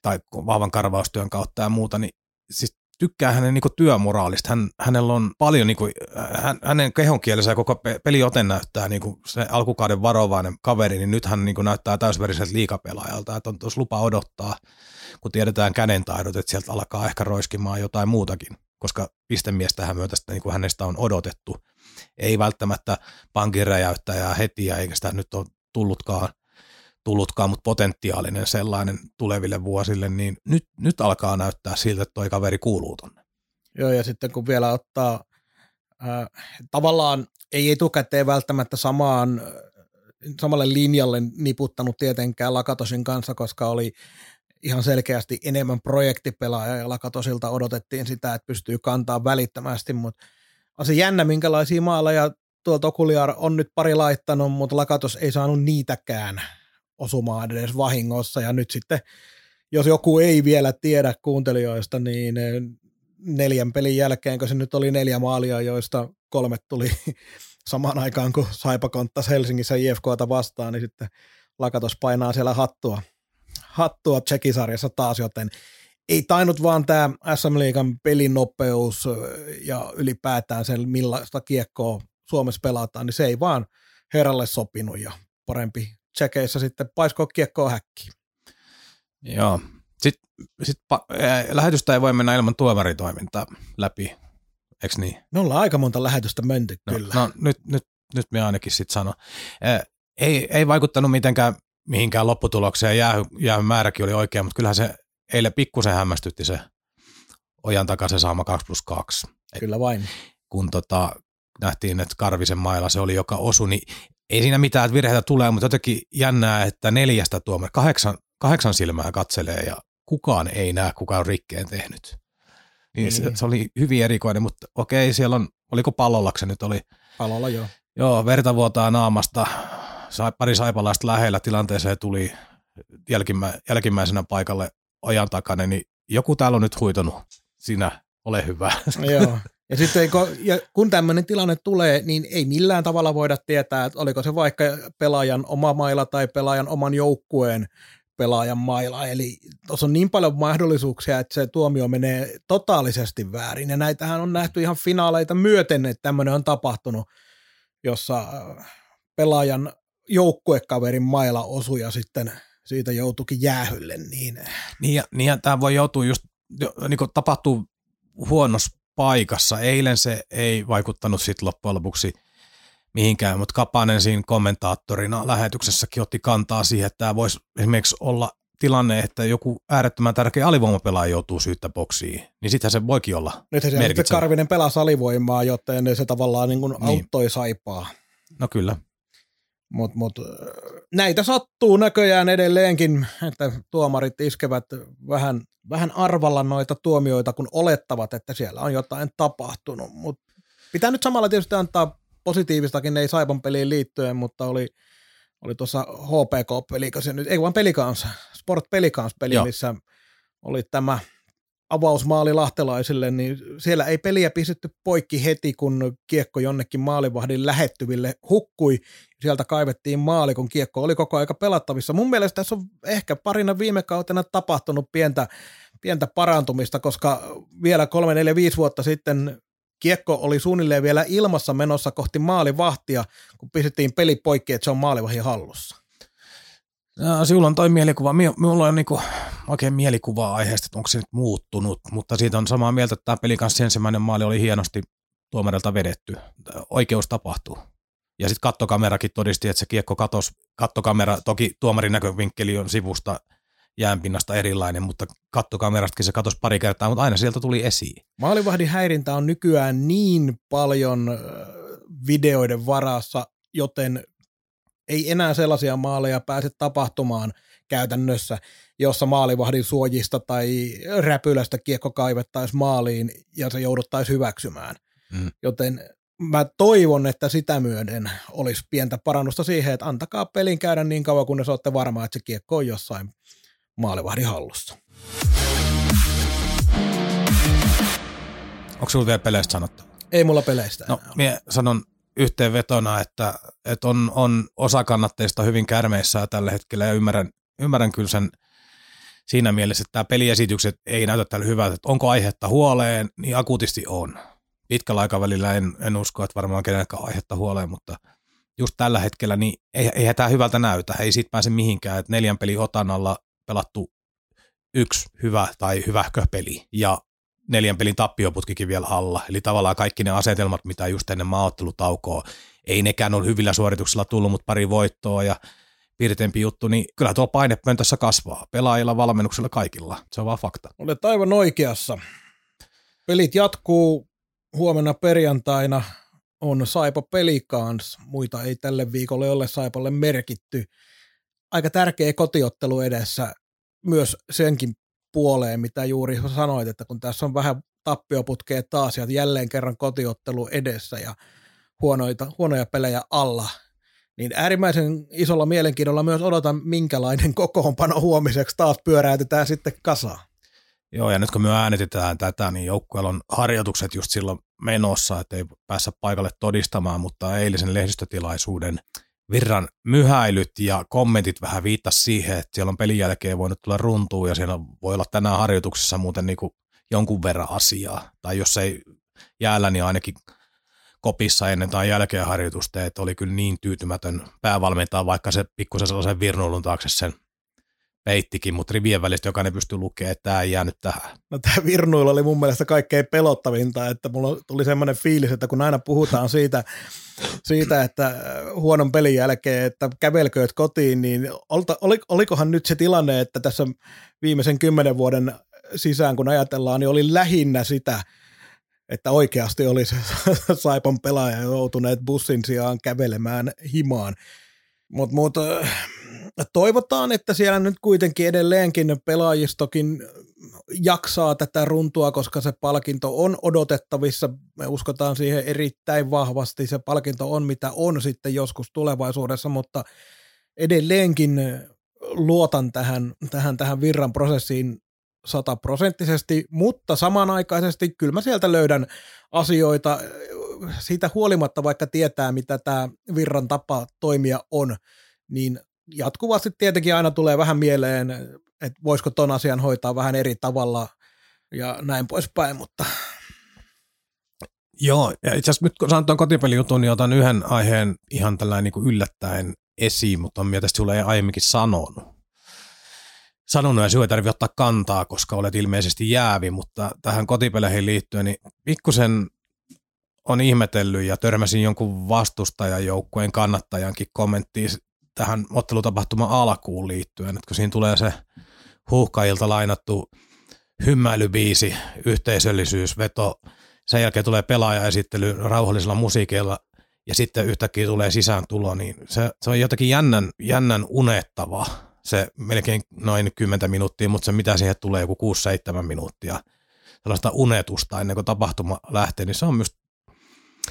tai vahvan karvaustyön kautta ja muuta, niin siis tykkää hänen niinku työmoraalista. Hän, hänellä on paljon, niinku, hän, hänen kehonkielensä ja koko peliote näyttää niinku se alkukauden varovainen kaveri, niin nyt hän niinku näyttää täysveriseltä liigapelaajalta. Että on tuossa lupa odottaa, kun tiedetään kädentaidot, että sieltä alkaa ehkä roiskimaan jotain muutakin, koska pistemiestähän myötä sitä, niinku hänestä on odotettu. Ei välttämättä pankin räjäyttäjää heti, eikä sitä nyt ole tullutkaan. tullutkaan, mutta potentiaalinen sellainen tuleville vuosille, niin nyt, nyt alkaa näyttää siltä, että toi kaveri kuuluu tonne. Joo, ja sitten kun vielä ottaa, äh, tavallaan ei etukäteen välttämättä samaan, samalle linjalle niputtanut tietenkään Lakatosin kanssa, koska oli ihan selkeästi enemmän projektipelaaja, ja Lakatosilta odotettiin sitä, että pystyy kantaa välittömästi, mutta on se jännä, minkälaisia maaleja tuolta Okuliar on nyt pari laittanut, mutta Lakatos ei saanut niitäkään osumaan edes vahingossa, ja nyt sitten, jos joku ei vielä tiedä kuuntelijoista, niin neljän pelin jälkeen, kun se nyt oli neljä maalia, joista kolme tuli samaan aikaan, kun Saipa konttasi Helsingissä I F K:ta vastaan, niin sitten Lakatos painaa siellä hattua, hattua tsekisarjassa taas, joten ei tainnut vaan tämä S M-liigan pelinopeus ja ylipäätään sen millaista kiekkoa Suomessa pelataan, niin se ei vaan herralle sopinut, ja parempi tsekeissä sitten paiskoa kiekkoa häkkiin. Joo. Sitten, sitten lähetystä ei voi mennä ilman tuomaritoimintaa läpi, eikö niin? Me ollaan aika monta lähetystä menty no, kyllä. No nyt, nyt, nyt minä ainakin sitten sanon. Ei, ei vaikuttanut mitenkään mihinkään lopputulokseen, jäähy, jäähyn määräkin oli oikea, mutta kyllähän se eilen pikkusen hämmästytti se ojan takaisin saama kaksi plus kaksi. Kyllä vain. Et, kun tota, nähtiin, että Karvisen mailla se oli, joka osui, niin ei siinä mitään, että virheitä tulee, mutta jotenkin jännää, että neljästä tuomaria, kahdeksan, kahdeksan silmää katselee ja kukaan ei näe, kuka on rikkeen tehnyt. Niin se, se oli hyvin erikoinen, mutta okei, siellä on, oliko Pallollaksi se nyt oli? Pallolla, joo. Joo, verta vuotaa naamasta, sai, pari saipalaista lähellä tilanteeseen tuli jälkimmä, jälkimmäisenä paikalle ojan takana, niin joku täällä on nyt huitonut, sinä, ole hyvä. Joo. Ja sitten kun tämmöinen tilanne tulee, niin ei millään tavalla voida tietää, että oliko se vaikka pelaajan oma maila tai pelaajan oman joukkueen pelaajan maila. Eli tuossa on niin paljon mahdollisuuksia, että se tuomio menee totaalisesti väärin. Ja näitähän on nähty ihan finaaleita myöten, että tämmöinen on tapahtunut, jossa pelaajan joukkuekaverin maila osui ja sitten siitä joutuikin jäähylle. Niin, niin, ja, niin ja tämä voi joutua just, niin kuin tapahtuu huonossa paikassa. Eilen se ei vaikuttanut sitten loppujen lopuksi mihinkään, mutta Kapanen siinä kommentaattorina lähetyksessäkin otti kantaa siihen, että tämä voisi esimerkiksi olla tilanne, että joku äärettömän tärkeä alivoimapelaaja joutuu syyttä boksiin, niin sittenhän se voikin olla merkitsevä. Karvinen pelasi alivoimaa, joten se tavallaan niin kuin auttoi niin Saipaa. No kyllä. Mutta mut, näitä sattuu näköjään edelleenkin, että tuomarit iskevät vähän, vähän arvalla noita tuomioita, kun olettavat, että siellä on jotain tapahtunut. Mut pitää nyt samalla tietysti antaa positiivistakin, ei Saipan peliin liittyen, mutta oli, oli tuossa H P K-peli, nyt, ei vaan Pelikans, Sport Pelikans-peli, joo, missä oli tämä avausmaali lahtelaisille, niin siellä ei peliä pistetty poikki heti, kun kiekko jonnekin maalivahdin lähettyville hukkui. Sieltä kaivettiin maali, kun kiekko oli koko aika pelattavissa. Mun mielestä tässä on ehkä parina viime kautena tapahtunut pientä, pientä parantumista, koska vielä kolme, neljä, viisi vuotta sitten kiekko oli suunnilleen vielä ilmassa menossa kohti maalivahtia, kun pistettiin peli poikki, että se on maalivahdin hallussa. No, sinulla on toi mielikuva. Minulla on niinku oikein mielikuvaa aiheesta, että onko se nyt muuttunut, mutta siitä on samaa mieltä, että tämä pelin kanssa ensimmäinen maali oli hienosti tuomarilta vedetty. Oikeus tapahtuu. Ja sitten kattokamerakin todisti, että se kiekko katosi. Kattokamera, toki tuomarin näkövinkkeli on sivusta jäänpinnasta erilainen, mutta kattokamerastakin se katosi pari kertaa, mutta aina sieltä tuli esiin. Maalivahdin häirintä on nykyään niin paljon videoiden varassa, joten ei enää sellaisia maaleja pääse tapahtumaan käytännössä, jossa maalivahdin suojista tai räpylästä kiekko kaivettaisiin maaliin ja se jouduttaisiin hyväksymään. Mm. Joten mä toivon, että sitä myöden olisi pientä parannusta siihen, että antakaa pelin käydä niin kauan, kunnes olette varmaa, että se kiekko on jossain maalivahdin hallussa. Onko sinulla vielä peleistä sanottu? Ei mulla peleistä. No, minä sanon yhteenvetona, että, että on, on osa kannatteista hyvin kärmeissä tällä hetkellä ja ymmärrän, ymmärrän kyllä sen siinä mielessä, että tämä peliesitykset ei näytä tällä hyvältä, että onko aihetta huoleen, niin akuutisti on. Pitkällä aikavälillä en, en usko, että varmaan kenelläkään aihetta huoleen, mutta just tällä hetkellä niin ei, eihän tämä hyvältä näytä, ei siitä pääse mihinkään, että neljän pelin otanalla pelattu yksi hyvä tai hyvähkö peli ja neljän pelin tappioputkikin vielä alla, eli tavallaan kaikki ne asetelmat, mitä just ennen maaottelutaukoa, ei nekään ole hyvillä suorituksilla tullut, mutta pari voittoa ja piirteempi juttu, niin kyllä tuo painepöntössä kasvaa, pelaajilla, valmennuksella, kaikilla, se on vaan fakta. Olet aivan oikeassa. Pelit jatkuu huomenna perjantaina, on Saipa peli kanssa, muita ei tälle viikolle ole Saipalle merkitty. Aika tärkeä kotiottelu edessä myös senkin puoleen, mitä juuri sanoit, että kun tässä on vähän tappioputkea taas ja jälleen kerran kotiottelu edessä ja huonoita, huonoja pelejä alla, niin äärimmäisen isolla mielenkiinnolla myös odotan, minkälainen kokoonpano huomiseksi taas pyöräytetään sitten kasaan. Joo, ja nyt kun me äänitetään tätä, niin joukkueella on harjoitukset just silloin menossa, ettei päässä paikalle todistamaan, mutta eilisen lehdistötilaisuuden Virran myhäilyt ja kommentit vähän viittasi siihen, että siellä on pelin jälkeen voinut tulla runtuun ja siellä voi olla tänään harjoituksessa muuten niin kuin jonkun verran asiaa. Tai jos ei jäällä, niin ainakin kopissa ennen tai jälkeen harjoitusta, että oli kyllä niin tyytymätön päävalmentaja, vaikka se pikkusen sellaisen virnuilun taakse sen peittikin, mutta rivien välistä jokainen pystyy lukemaan, että tämä ei jäänyt tähän. No tämä virnuilla oli mun mielestä kaikkein pelottavinta, että mulla tuli semmoinen fiilis, että kun aina puhutaan siitä, siitä että huonon pelin jälkeen, että kävelkööt kotiin, niin olikohan nyt se tilanne, että tässä viimeisen kymmenen vuoden sisään, kun ajatellaan, niin oli lähinnä sitä, että oikeasti oli se Saipan pelaaja joutuneet bussin sijaan kävelemään himaan. Mutta mut, toivotaan, että siellä nyt kuitenkin edelleenkin pelaajistokin jaksaa tätä runtua, koska se palkinto on odotettavissa. Me uskotaan siihen erittäin vahvasti. Se palkinto on, mitä on sitten joskus tulevaisuudessa, mutta edelleenkin luotan tähän, tähän, tähän Virran prosessiin sataprosenttisesti, mutta samanaikaisesti kyllä mä sieltä löydän asioita siitä huolimatta, vaikka tietää, mitä tämä Virran tapa toimia on, niin jatkuvasti tietenkin aina tulee vähän mieleen, että voisiko ton asian hoitaa vähän eri tavalla ja näin poispäin, mutta... Joo, ja itse asiassa nyt kun sanon tuon kotipelijutun, niin otan yhden aiheen ihan tällainen niin kuin yllättäen esiin, mutta on mielestäni sulle ei aiemminkin sanonut. Sanonut ja sinua ei tarvitse ottaa kantaa, koska olet ilmeisesti jäävi, mutta tähän kotipeleihin liittyen, niin pikkusen on ihmetellyt ja törmäsin jonkun vastustajajoukkueen kannattajankin kommenttiin tähän ottelutapahtuman alkuun liittyen, että kun siinä tulee se Huuhkajilta lainattu hymmäilybiisi, yhteisöllisyys, veto, sen jälkeen tulee pelaajaesittely rauhallisella musiikilla ja sitten yhtäkkiä tulee sisääntulo, niin se, se on jotakin jännän, jännän unettava. Se melkein noin kymmentä minuuttia, mutta se mitä siihen tulee joku kuusi seitsemän minuuttia sellaista unetusta ennen kuin tapahtuma lähtee, niin se on myös,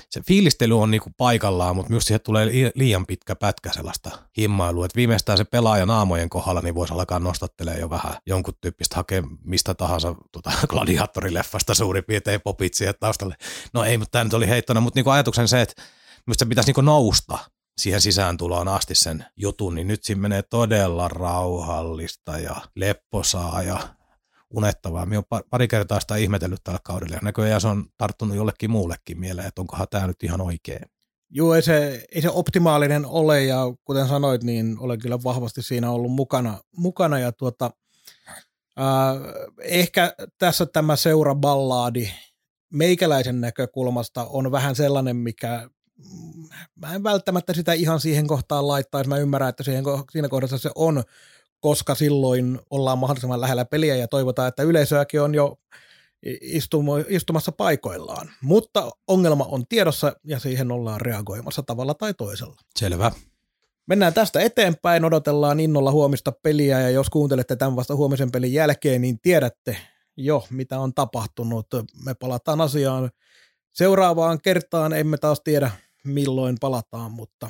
se fiilistely on niinku paikallaan, mutta myös siihen tulee liian pitkä pätkä sellaista himmailua, että viimeistään se pelaajan aamojen kohdalla niin voisi alkaa nostattelemaan jo vähän jonkun tyyppistä hakemista tahansa tuota, gladiaattorileffasta suurin piirtein popit siihen taustalle. No ei, mutta tämä nyt oli heittona, mutta niinku ajatuksen se, että myös se pitäisi niinku nousta siihen sisääntuloon asti sen jutun, niin nyt siinä menee todella rauhallista ja lepposaa ja unettavaa. Minä olen pari kertaa sitä ihmetellyt tällä kaudella ja näköjään se on tarttunut jollekin muullekin mieleen, että onkohan tämä nyt ihan oikein. Joo, ei se, ei se optimaalinen ole ja kuten sanoit, niin olen kyllä vahvasti siinä ollut mukana, mukana ja tuota, ää, ehkä tässä tämä seuraballaadi meikäläisen näkökulmasta on vähän sellainen, mikä mä en välttämättä sitä ihan siihen kohtaan laittaisi. Mä ymmärrän, että siihen, siinä kohdassa se on, koska silloin ollaan mahdollisimman lähellä peliä ja toivotaan, että yleisöäkin on jo istumassa paikoillaan. Mutta ongelma on tiedossa ja siihen ollaan reagoimassa tavalla tai toisella. Selvä. Mennään tästä eteenpäin, odotellaan innolla huomista peliä ja jos kuuntelette tämän vasta huomisen pelin jälkeen, niin tiedätte jo, mitä on tapahtunut. Me palataan asiaan seuraavaan kertaan emme taas tiedä, milloin palataan, mutta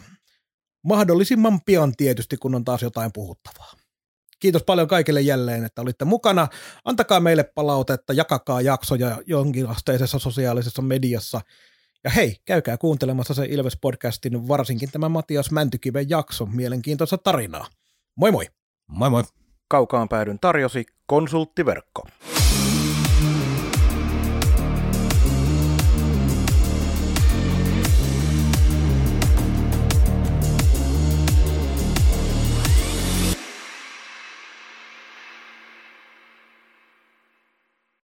mahdollisimman pian tietysti, kun on taas jotain puhuttavaa. Kiitos paljon kaikille jälleen, että olitte mukana. Antakaa meille palautetta, jakakaa jaksoja jonkinasteisessa sosiaalisessa mediassa. Ja hei, käykää kuuntelemassa se Ilves podcastin, varsinkin tämä Matias Mäntykiven jakso, mielenkiintoista tarinaa. Moi moi! Moi moi! Kaukaan päädyn tarjosi konsulttiverkko.